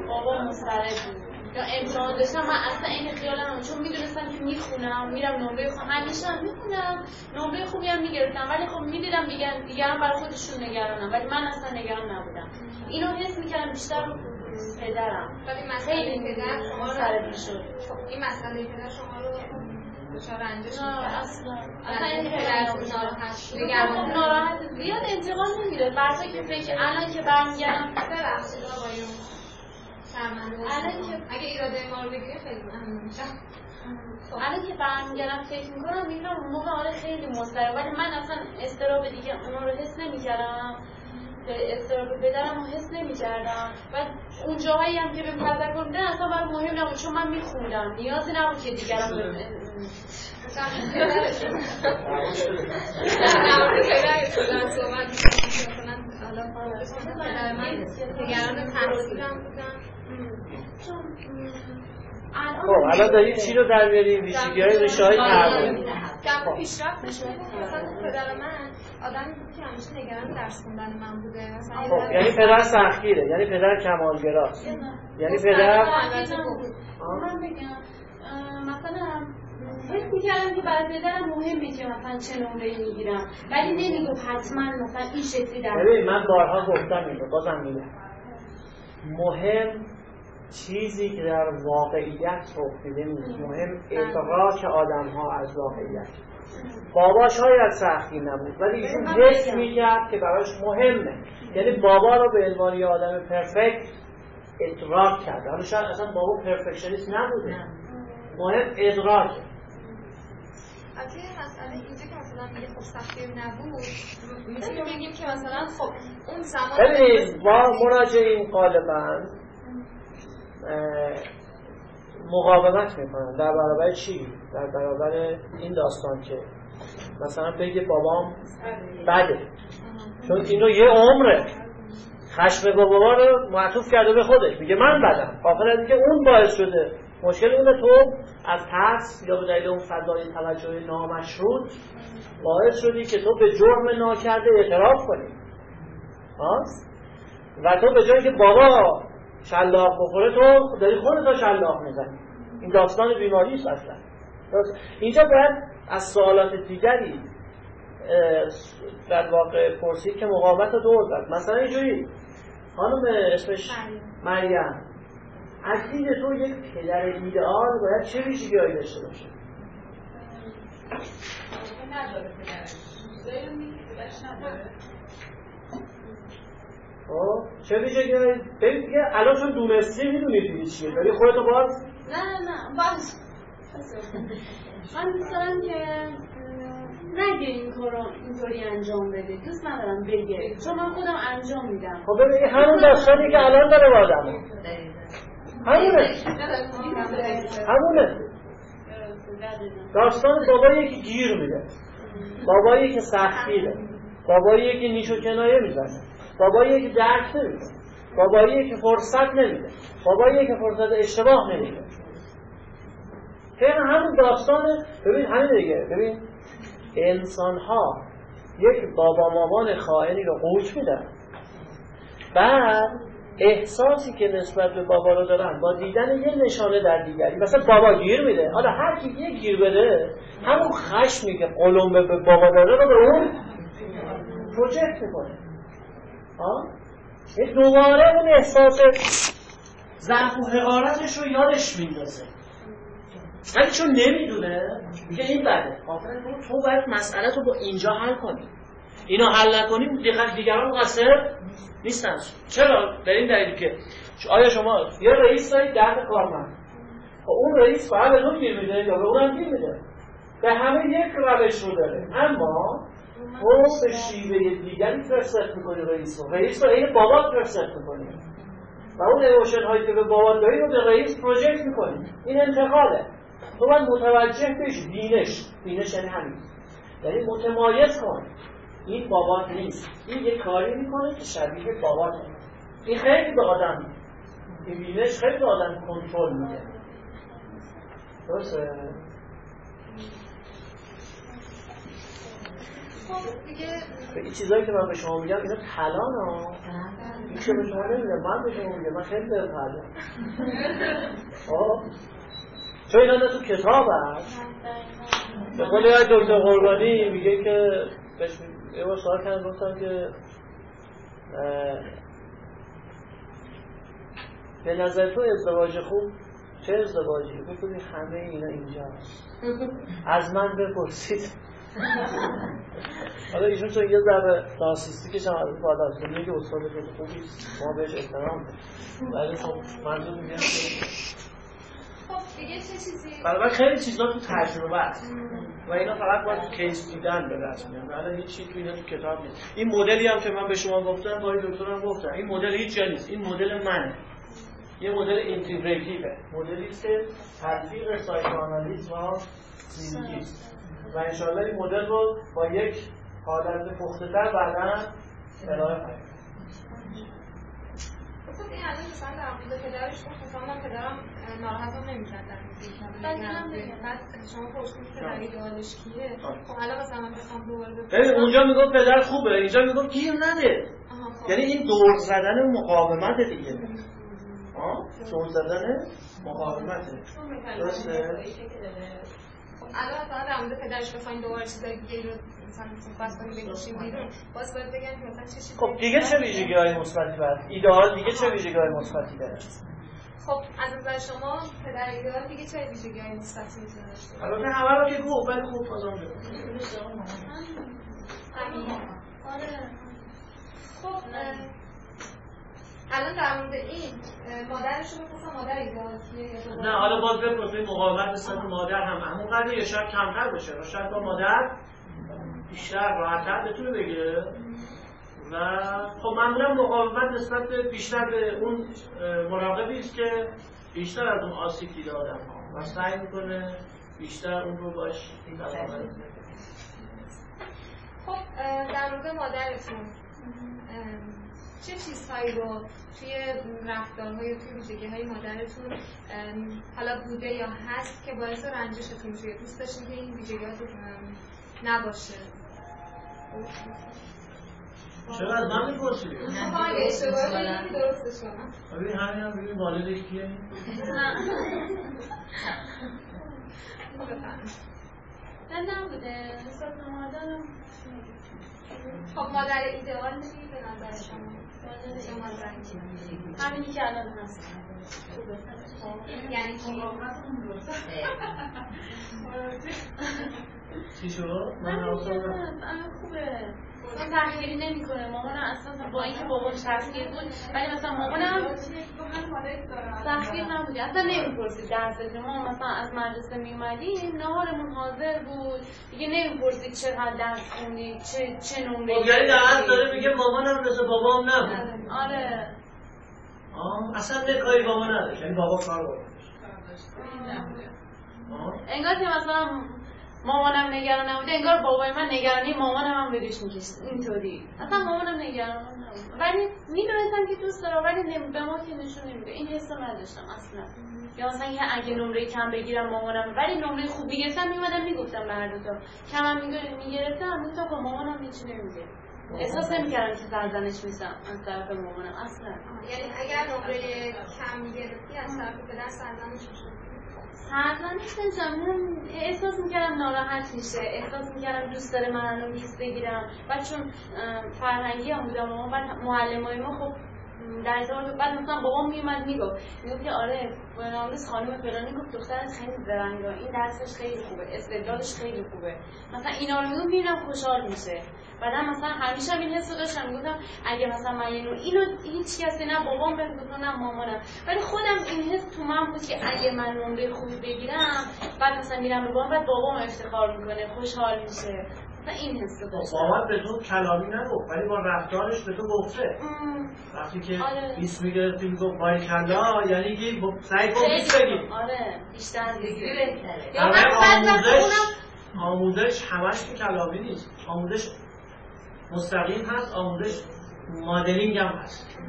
بابا مسترب بود. یا امتحان داشتم من اصلا این خیالم چون میدونستم که میخونم میرم نمره خوب همیشه میخونم نمره خوبی هم میگرفتم ولی خب میدیدم دیگران برای خودشون نگرانم ولی من اصلا نگران نبودم. اینو حس میکردم بیشتر رو پدرم. ولی مسئله پدر شما رو سرد میشد. این مسئله پدر شما رو دچار رنجش میکرد؟ اصلا این پدر ناراحت شد نگران ناراحت زیاد انتقام نمیره برای که فکر الان که برمیگردم اگه ایراده ما رو بگیره خیلی ممنون میشم. الان که برمیگردم فکر میکنم میگم اون موقع آره خیلی مضطرب ولی من اصلا اضطراب دیگه اونا رو حس نمیکردم. اضطراب پدرم رو حس نمیکردم و اون جاهایی هم که به پدر گفتن اصلا برام مهم نبود چون من میخوندم نیازی نبود که دیگران دیگران ترسیدم بودم. الان داریم چی رو در بیاریم ویژگی های ریشه های تحولی در پیشرفتش میکنیم. مثلا پدر من آدمی بود که همیشه نگران درس خوندن من بوده. یعنی پدر سختگیره، یعنی پدر کمالگراست، یعنی پدر من بگم مثلا فکر میکردم که برای پدرم مهمه که مثلا چه نمره‌ای میگیرم ولی نمیگفت حتما مثلا این شکلی در ببین من بارها گفتم اینو بازم میگم مهم چیزی که در واقعیت رخ میده مهم ادراک آدم‌ها از واقعیت. بابا شاید سختی نبود ولی ایشون حس می‌کرد که براش مهمه. یعنی بابا رو به عنوان یه آدم پرفکت ادراک کرد. حالا شاید اصلا بابا پرفکشنیست نبوده. مهم ادراک. البته مسئله اینجا که مثلا میگه خب سختی نبود میتونیم بگیم که مثلا خب اون زمان ببینید با مراجعین غالباً مقاومت میکنن در برابر چی؟ در برابر این داستان که مثلا بگه بابام بده چون اینو یه عمره خشم بابا رو معطوف کرده به خودش میگه من بدم آخر از اینکه اون باعث شده مشکل اونه تو از ترس یا به دلیل اون فضای توجه نامشروط باعث شدی که تو به جرم ناکرده اعتراف کنی و تو به جایی که بابا شلاق بخوره تو داری خودت رو شلاق میزنی. این داستان بیماری است اصلا. اینجا باید از سوالات دیگری در واقع پرسید که مقاومت رو دور داد. مثلا اینجوری خانم اسمش مریم از دید تو یک پدر ایدئال باید چه ویژگی‌هایی داشته باشه؟ نداره پدرش چیزایی رو میگه پدرش نداره. چه ویژگی‌هایی؟ ببین دیگه الان چون دونستی میدونی چیه ولی خودتو باز نه باز من دوست دارم که نگه این کار رو اینطوری انجام بده. دوست ندارم بگه چون من خودم انجام میدم. خب ببین همون داستانی که الان داره آدمو همونه داستان بابایی که گیر میده، بابایی که سختگیره، بابایی که نیش و کنایه میزنه، بابایی که درک نمیده، بابایی که فرصت نمیده، بابایی که فرصت اشتباه نمیده. همون داستانه. ببین همین دیگه. ببین انسان‌ها یک بابا مامان خائنی رو قوت میدن بعد احساسی که نسبت به بابا رو دارن با دیدن یه نشانه در دیگری، مثلا بابا گیر میده، حالا هر کی یه گیر بده همون خشمی که قلمبه به بابا داره رو به اون پروژکت میکنه. این دوباره اون احساس ضعف و حقارتش رو یادش میندازه، ولی چون نمیدونه میگه این بده. آفرین برو، تو باید مسئله تو با اینجا حل کنی، اینو حل نکنیم دیگران مقصر نیستن. چرا؟ به این دلیل که آیا شما یه رئیس دارید درد کارمند، خب اون رئیس باید به اون گیر میده یا به اونم گیر میده، به همه یک روش رو داره، اما تو به شیوه دیگری فرصت میکنی رئیس رو این بابا فرصت میکنی و اون ایموشن هایی که به بابا داری رو به رئیس پروژکت میکنی. این انتقاله. تو باید متوجه بشی. بینش یعنی همین، یعنی متمایز کن این بابا نیست، این یه کاری میکنه که شبیه بابا نیست. این خیلی به آدم، این بینش خیلی به آدم کنترل میده. درسته؟ این چیزایی که من به شما میگم اینا کلانه، این که به شما نمیگم، من به شما میگم، من خیلی به پرده چون اینا تو کتاب هست. به قول یه دکتر قربانی میگه که یه بار سوال کردن گفتن که به نظر تو ازدواج خوب چه ازدواجی؟ بکنی همه اینا اینجا هست، از من بپرسید. حالا ایشون چون یه ذره نارسیستیکش هم از بالا هست، میگه اصول خیلی خوبی ما بهش احترام بدیم، ولی خب منظور میگم که خب دیگه چه چیزی؟ برای خیلی چیزا تو تجربه است و اینا فقط باید تو کیس دیدن به رسم میاد، الان هیچ چیزی تو اینا تو کتاب نیست. این مدلی هم که من به شما گفتم، با دکترم گفتم، این مدل هیچ جا نیست، این مدل منه. یه مدل اینتگراتیوه، مدلی است که تطبیق سایکوآنالیز با زندگی و ان شاء الله این مدل رو با یک حالت پخته‌تر بعداً ارائه خواهیم داد. خب این الان مثلا در مورد پدرش گفتم، من پدرم ناراحتم نمی‌کرد در مورد، بعد شما پرسیدید که دلیلش کیه. خب حالا مثلا من بخوام دوباره اونجا میگم پدر خوبه، اینجا میگم گیر نده. یعنی این دور زدن مقاومت دیگه. دور زدن مقاومت. درسته؟ الان مثلا در مورد پدرش بخواین دوباره چیزای دیگه رو مثلا صحبت کنیم بگیم بیرون، باز باید بگم مثلا چه چیزی. خب دیگه چه ویژگی‌های مثبتی داره ایدئال؟ دیگه چه ویژگی‌های مثبتی داره؟ خب از نظر شما پدر ایدئال دیگه چه ویژگی‌های مثبتی داره؟ البته همه رو که گفت، ولی خوب بازم بگو. آره. خب الان در مورد این مادرش رو بپرسم، مادر ایدئال؟ نه، حالا باز بپرسیم مقاومت مثل مادر هم همون قدره یا شاید کمتر باشه، و شاید با مادر بیشتر راحت‌تر بتونه بگیره. و خب معمولا مقاومت نسبت بیشتر به اون مراقبی است که بیشتر از اون آسیب دیده آدم ها و سعی میکنه بیشتر اون رو باش مقاومت. خب در مورد مادرتون چه چیزهایی رو توی رفتارهای توی ویژگی‌های مادرتون حالا بوده یا هست که باعث رنجشتون شده، دوست داشتین که این ویژگی‌ها نباشه؟ چرا از من می‌پرسید؟ خواهی اشتباه کنید درست شما. ببین همین هم ببین والدش کیه؟ نه نبوده، نسبت به مادرم. خب مادر ایدئال می‌گی به نظر شما؟ همینی که الان هست. یعنی چی؟ چی شد؟ من خوبه، من تحقیری نمی کنه. مامانم اصلا با اینکه باباش تحقیر بود، ولی مثلا مامانم تحقیر نبودی، اصلا نمی پرسید درست. ما مثلا از مدرسه می اومدیم نهارمون حاضر بود، دیگه نمی پرسید چقدر درس خوندی، چه نمره. یعنی در اصل داره میگه مامانم مثل بابام نبود. آره، اصلا نه کاری بابا نداشت، یعنی بابا کار نداشت. انگار که مثلا مامانم نگران نبوده، انگار بابای من نگرانی مامانم هم بدش میکشت، اینطوری. اصلا مامانم نگران نبود، ولی میدونستم که دوست داره، ولی به ما که نشون نمیده. این حس رو نداشتم اصلا. یا مثلا اگه نمره کم بگیرم مامانم، ولی نمره خوب بگیرم، میومدم میگفتم به هر دوتا. کمم میگرفتم، اون تا با مامانم هیچی نمیده. احساس نمی‌کردم که سرزنش میشم از طرف مامانم اصلا. یعنی اگر نمره کم می‌گرفتی از طرف پدر سرزنش می‌شدی؟ سرزنش نمی‌شدم، احساس می‌کردم ناراحت میشه، احساس می‌کردم دوست داره منو لیست بگیرم. بعد چون فرهنگی هم بودم و بعد معلمای ما خب در زمان بعد مثلا بابام میومد میگفت که آره بناموس خانم فلانی گفت دخترت خیلی زرنگه، این درسش خیلی خوبه، استدلالش خیلی خوبه، مثلا اینا رو میبینم خوشحال میشه. بعدا مثلا همیشه این حسو داشتم، میگفتم اگه مثلا من اینو هیچ کسی نه بابام بهم گفت نه مامانم، ولی خودم این حس تو من بود که اگه من نمره خوبی بگیرم بعد مثلا میرم بابام بعد بابام افتخار میکنه خوشحال میشه، این حس رو داشتم. بابا به تو کلامی نگفت ولی با رفتارش به تو گفته. وقتی که 20 میگرفتی میگفت باری کلا، یعنی که سعی کن 20 بگی. آره بیشتر از دیگری بهتره. یا آموزش همش که کلامی نیست، آموزش مستقیم هست، آموزش مدلینگ هم هست.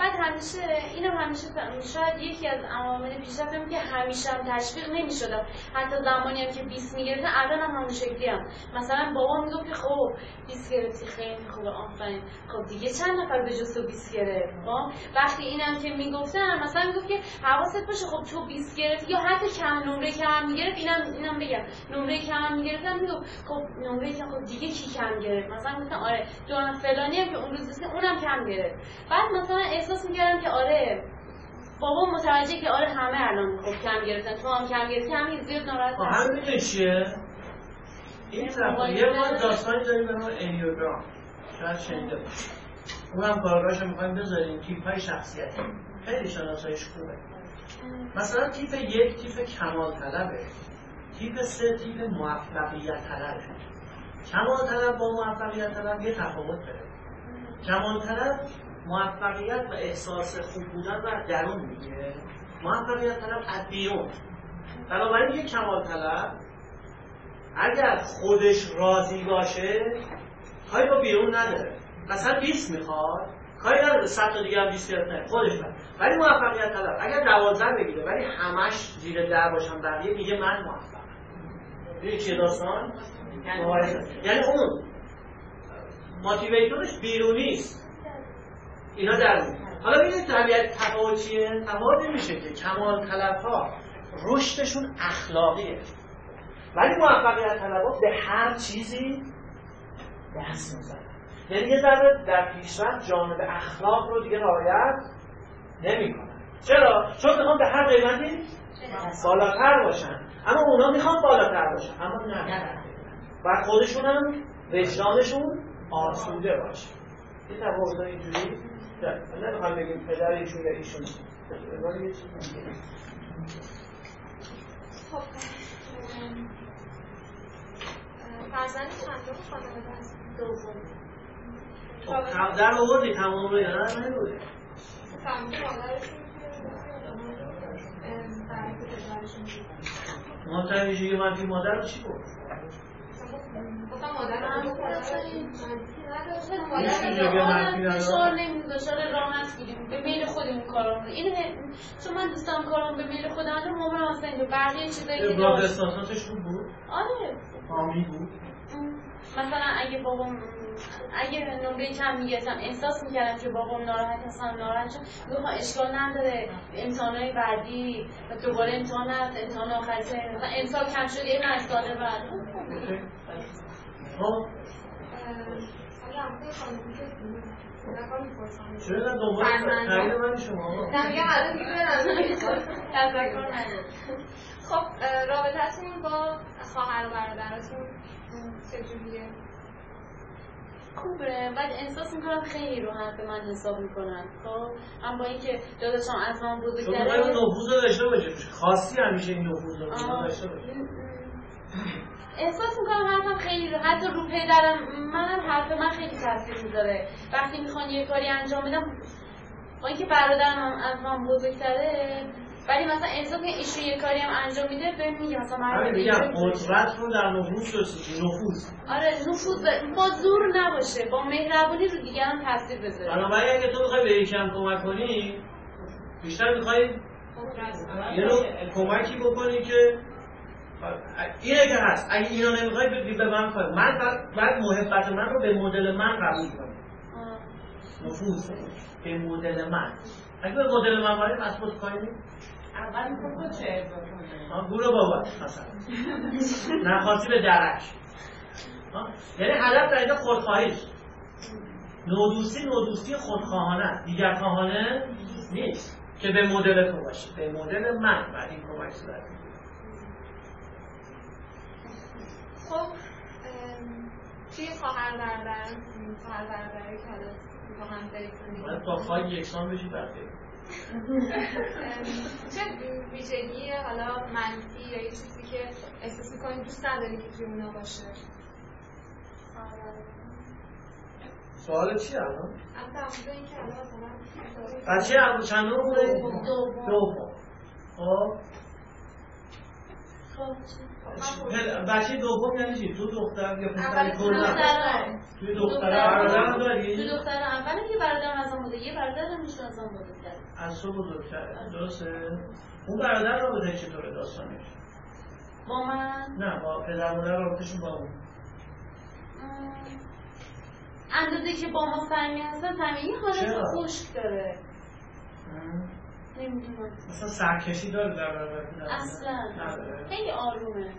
بعد همیشه اینو همیشه شاید یکی از عوامل پیشرفتم که همیشه هم تشویق نمی‌شدم، حتی زمانی هم که 20 می‌گرفتم الانم همون شکلیام. مثلا بابام میگفت که خب 20 گرفتی خیلی خوبه آفرین، خب دیگه چند نفر به جز تو 20 گرفت؟ وقتی اینم که میگفتم مثلا میگفت که حواست باشه خب تو 20 گرفتی یا حتی کم نمره کم می‌گرفت، اینم بگم نمره کم می‌گرفتم میگفت خب نمره کم خب دیگه کی کم گرفت؟ مثلا گفتم آره جان فلانی هم که اون روز اونم کم گرفت. بعد مثلا احساس می‌کردم که آره بابا متوجه که آره همه الان خوب کم گرفتن، تو هم کم گرفتی، همین زیاد ناراحت نشی. همین چیه؟ این یه بار داستانی داریم به نام انیوگرام، شاید شنیده باشی. اونم کارگاهشو می‌خوایم بذاریم، تیپ‌های شخصیتی. خیلی شناساییش خوبه. مثلا تیپ 1 تیپ کمال طلبه. تیپ 3 تیپ موفقیت طلبه. کمال طلب با موفقیت طلب یه تفاوت داره. کمال طلب موفقیت و احساس خوب بودن و درون میگه، موفقیت طلب از بیرون. بنابراین یک کمال طلب اگر خودش راضی باشه کاری با بیرون نداره، مثلا 20 میخواد کاری نداره 100 تا دیگه هم 20 گرفتن خودش بره. ولی موفقیت طلب اگر 12 بگیره ولی همش زیر 10 باشن بقیه میگه من موفقم. ببین چه داستان مبارزه، یعنی اون موتیویتورش بیرونی است، اینا درون. حالا ببینید طبیعت تفاوت چیه؟ تفاوت میشه که کمال طلب‌ها رشدشون اخلاقیه ولی موفقیت طلب‌ها به هر چیزی دست می‌زنن، یعنی یه ذره در پیشرفت جانب اخلاق رو دیگه رعایت نمی‌کنن. چرا؟ چون میخوان به هر قیمتی بالاتر باشن، اما اونا میخوان بالاتر باشن اما نه و خودشون هم وجدانشون آسوده باشه. یه تفاوت اینجوری نه نمیخوام بگیم پدر ایشون یا ایشون. خب فرزند چندم خانواده هست؟ دوم. در آوردی تمام رو یا نه نبوده؟ فهمیدی مادرشون برای که پدرشون بود مادر ایشون که من مادر چی بود؟ گفتم مادرم فشار نمی‌ذاشت، راحت گیریم به میل خودمون کارا رو. اینو چون من دوستم کارام به میل خودم رو مامانم اصلا اینو بقیه چیزایی که داشت احساساتش خوب بود. آره حامی بود. مثلا اگه بابام اگه نمره کم می‌گرفتم احساس می‌کردم که بابام ناراحت هستم، ناراحت شد میگفت اشکال نداره امتحانای بعدی دوباره امتحان هست، امتحان آخر سن مثلا امسال کم شد یه مسئله بعد. خب چرا دوباره تعریف من شما نمیگم الان دیگه تذکر نداره. خب رابطه‌تون با خواهر و برادرتون چجوریه؟ خوبه، ولی احساس میکنم خیلی راحت به من حساب میکنن. خب هم با اینکه داداشم از من بزرگتره چون باید نفوذ رو داشته باشه، خاصی همیشه این نفوذ رو داشته باشه. احساس میکنم حرفم خیلی رو حتی رو پدرم منم حرف من خیلی تاثیر میذاره. وقتی میخوان یه کاری انجام بدم با اینکه برادرم از من بزرگتره ولی مثلا احساس که ایشون یه کاری هم انجام میده بهم میگه مثلا من میگم قدرت رو در نفوذ داشتی. نفوذ آره نفوذ با زور نباشه، با مهربانی رو دیگران تاثیر بذاره. بنابراین اگه تو بخوای به یکم کمک کنی بیشتر میخوای یه نوع کمکی بکنی که اینه که هست. اگه اینو نمیخواید به من کار، من بعد محبت من رو به مدل من قبول کنم. نفوذ به مدل من. اگه به مدل من وارد مسئول کنید، اول میگم چه اضافه کنید. ها گورو بابا مثلا. نخواستی به درک. ها یعنی هدف در اینجا خودخواهی. نودوستی خودخواهانه است. دیگرخواهانه نیست که به مدل تو باشه. به مدل من بعد این کمک داره. خب توی خواهر برادری که حالا با هم دارید باید با خواهی یکسان بشید برخیل چه ویژگی حالا منفی یا یه چیزی که احساس می‌کنید دوست نداری که توی اونا باشه؟ سوال چیه الان؟ اما تفضیل این که الان مثلا بچه الان چند رو بوده؟ دوم خب بچه دوم یعنی چی؟ تو دختر یا پسر کردن؟ تو دختر برادر داری؟ تو دختر اولی که برادر از آن بوده، یه برادر هم میشه از آن بزرگتر. از تو بزرگتر، درسته؟ اون برادر رابطه چطوره داستانش؟ با من؟ نه، با پدر مادر رابطه‌شون با اون. اندازه که با ما صمیمی هستن، صمیمی حالت خشک داره. مثلا سرکشی داره در برابر اصلا خیلی آرومه،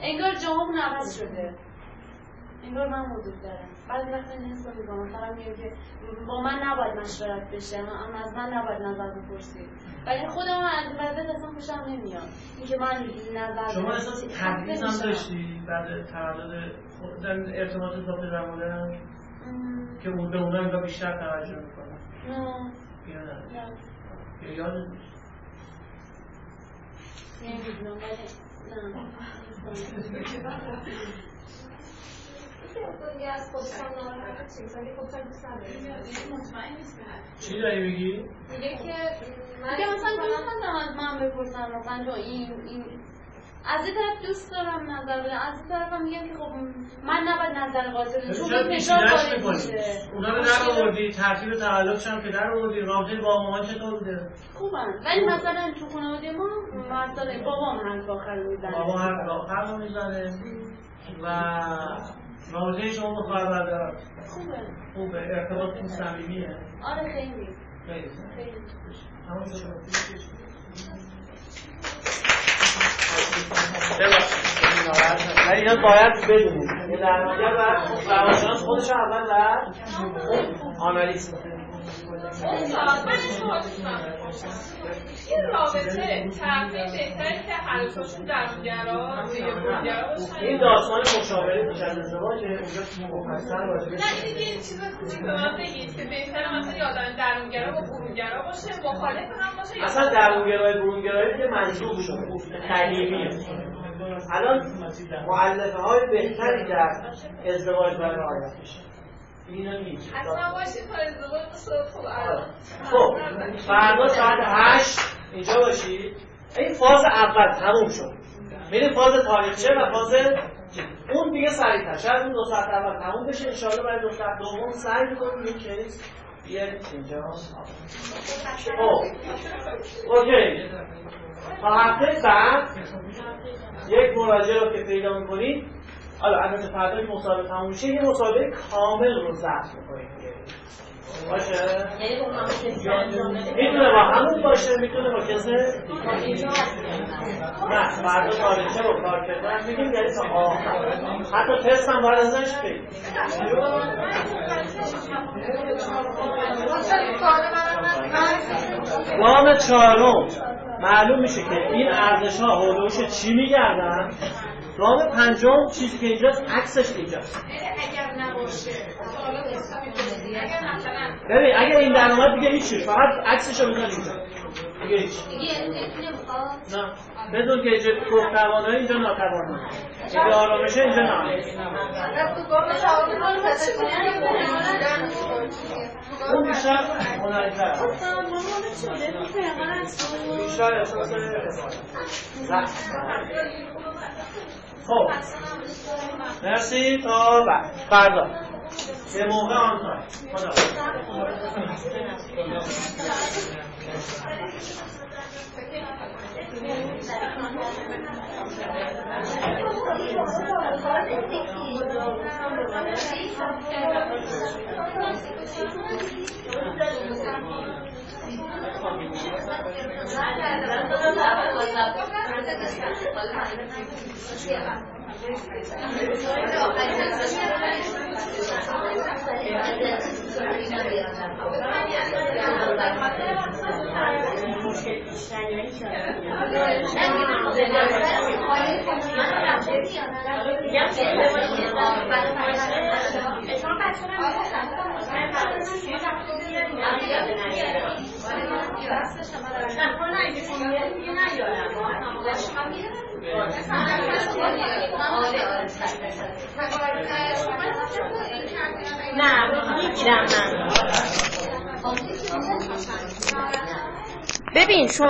انگار جواب نواز شده، انگار من حدود دارم. بعضی وقتا این حس رو می‌کنم، فقط میگم که با من نباید مشورت بشه، اما از من نباید نظر بپرسید، ولی خودم از بعد اصلا خوشم نمیاد اینکه من نظر بدم. شما احساس تبعیض هم داشتی بعد تولد خود در ارتباط با پدر مادرم که اون به اونها انگار بیشتر توجه می‌کنه؟ نه یاد نیست. نمیدونم ولی از خودشان ناراحت چیز ولی خودشان دوست نداریم. مطمئن نیستم. چی داری میگی؟ میگه که من مثلا دوست ندارم از من بپرسن مثلا جو این از این طرف دوست دارم نظر بدم، از این طرف هم میگم که خب من نباید نظر قاطع بدم چون این فشار وارد میشه. اونا رو در آوردی، ترتیب تعلقشون پدر رو آوردی، رابطه با مامان چطور بوده؟ خوبن، ولی مثلا تو خانواده ما مثلا بابام حرف آخر رو میزنه. بابا حرف آخر رو میزنه و رابطه شما با خواهر برادر خوبه، ارتباطتون صمیمیه. آره خیلی. خیلی. تمام شد. ولی اینا باید بدونید یه درمانگر باید درمانشناس خودش اول باید آنالیز کنید. اون ساعت من شما این رابطه تقریب بهتره که هر دوتاشون درمانگرها این داستان مشاوره پیش از ازدواجه اونجا مفصل باشه. نه اینه که این چیز کوچیک به من بگید که بهتره مثلا یادم درمانگرها با برونگرها باشه، مخالف هم باشه. اصلا درمانگرهای برونگرهای دیگه منظور شده تعلیمیه. الان معلفه های بهتری در ازدواج باید رعایت بشه. اینا نیست. اصلا باشید تا ازدواج بشه. خب الان. خب فردا ساعت 8 اینجا باشید. این فاز اول تموم شد. میریم فاز تاریخچه و فاز اون دیگه سریع‌تر. شاید اون دو ساعت اول تموم بشه. ان شاءالله برای دو ساعت دوم سعی می‌کنیم یک چیز بیاریم اینجا. اوکی. تا هفته بعد یک مراجعه رو که پیدا می‌کنید، حالا اگه فردا مصاحبه تموم شه، یه مصاحبه کامل رو ضبط می‌کنید. باشه؟ یعنی اون مصاحبه میتونه با همون باشه، میتونه با کسی نه، فردا تاریخچه رو کار کردن می‌گیم یعنی تا آخر. حتی تست هم باید ازش بگیم. گام چهارم معلوم میشه که این ارزش ها حولوش چی میگردن. گام پنجم چیزی که اینجاست عکسش اینجاست. اگر نباشه ببین اگر این در اومد دیگه هیچی، فقط عکسش رو میذاری اینجا دیگه هیچ. نه بدون که اینجا توانایی اینجا ناتوانایی اینجا آرامش اینجا نه اون بیشتر هنرتر بیشتر احساس نه. خب مرسی تا بعد فردا به موقع آنها خدا ببین شما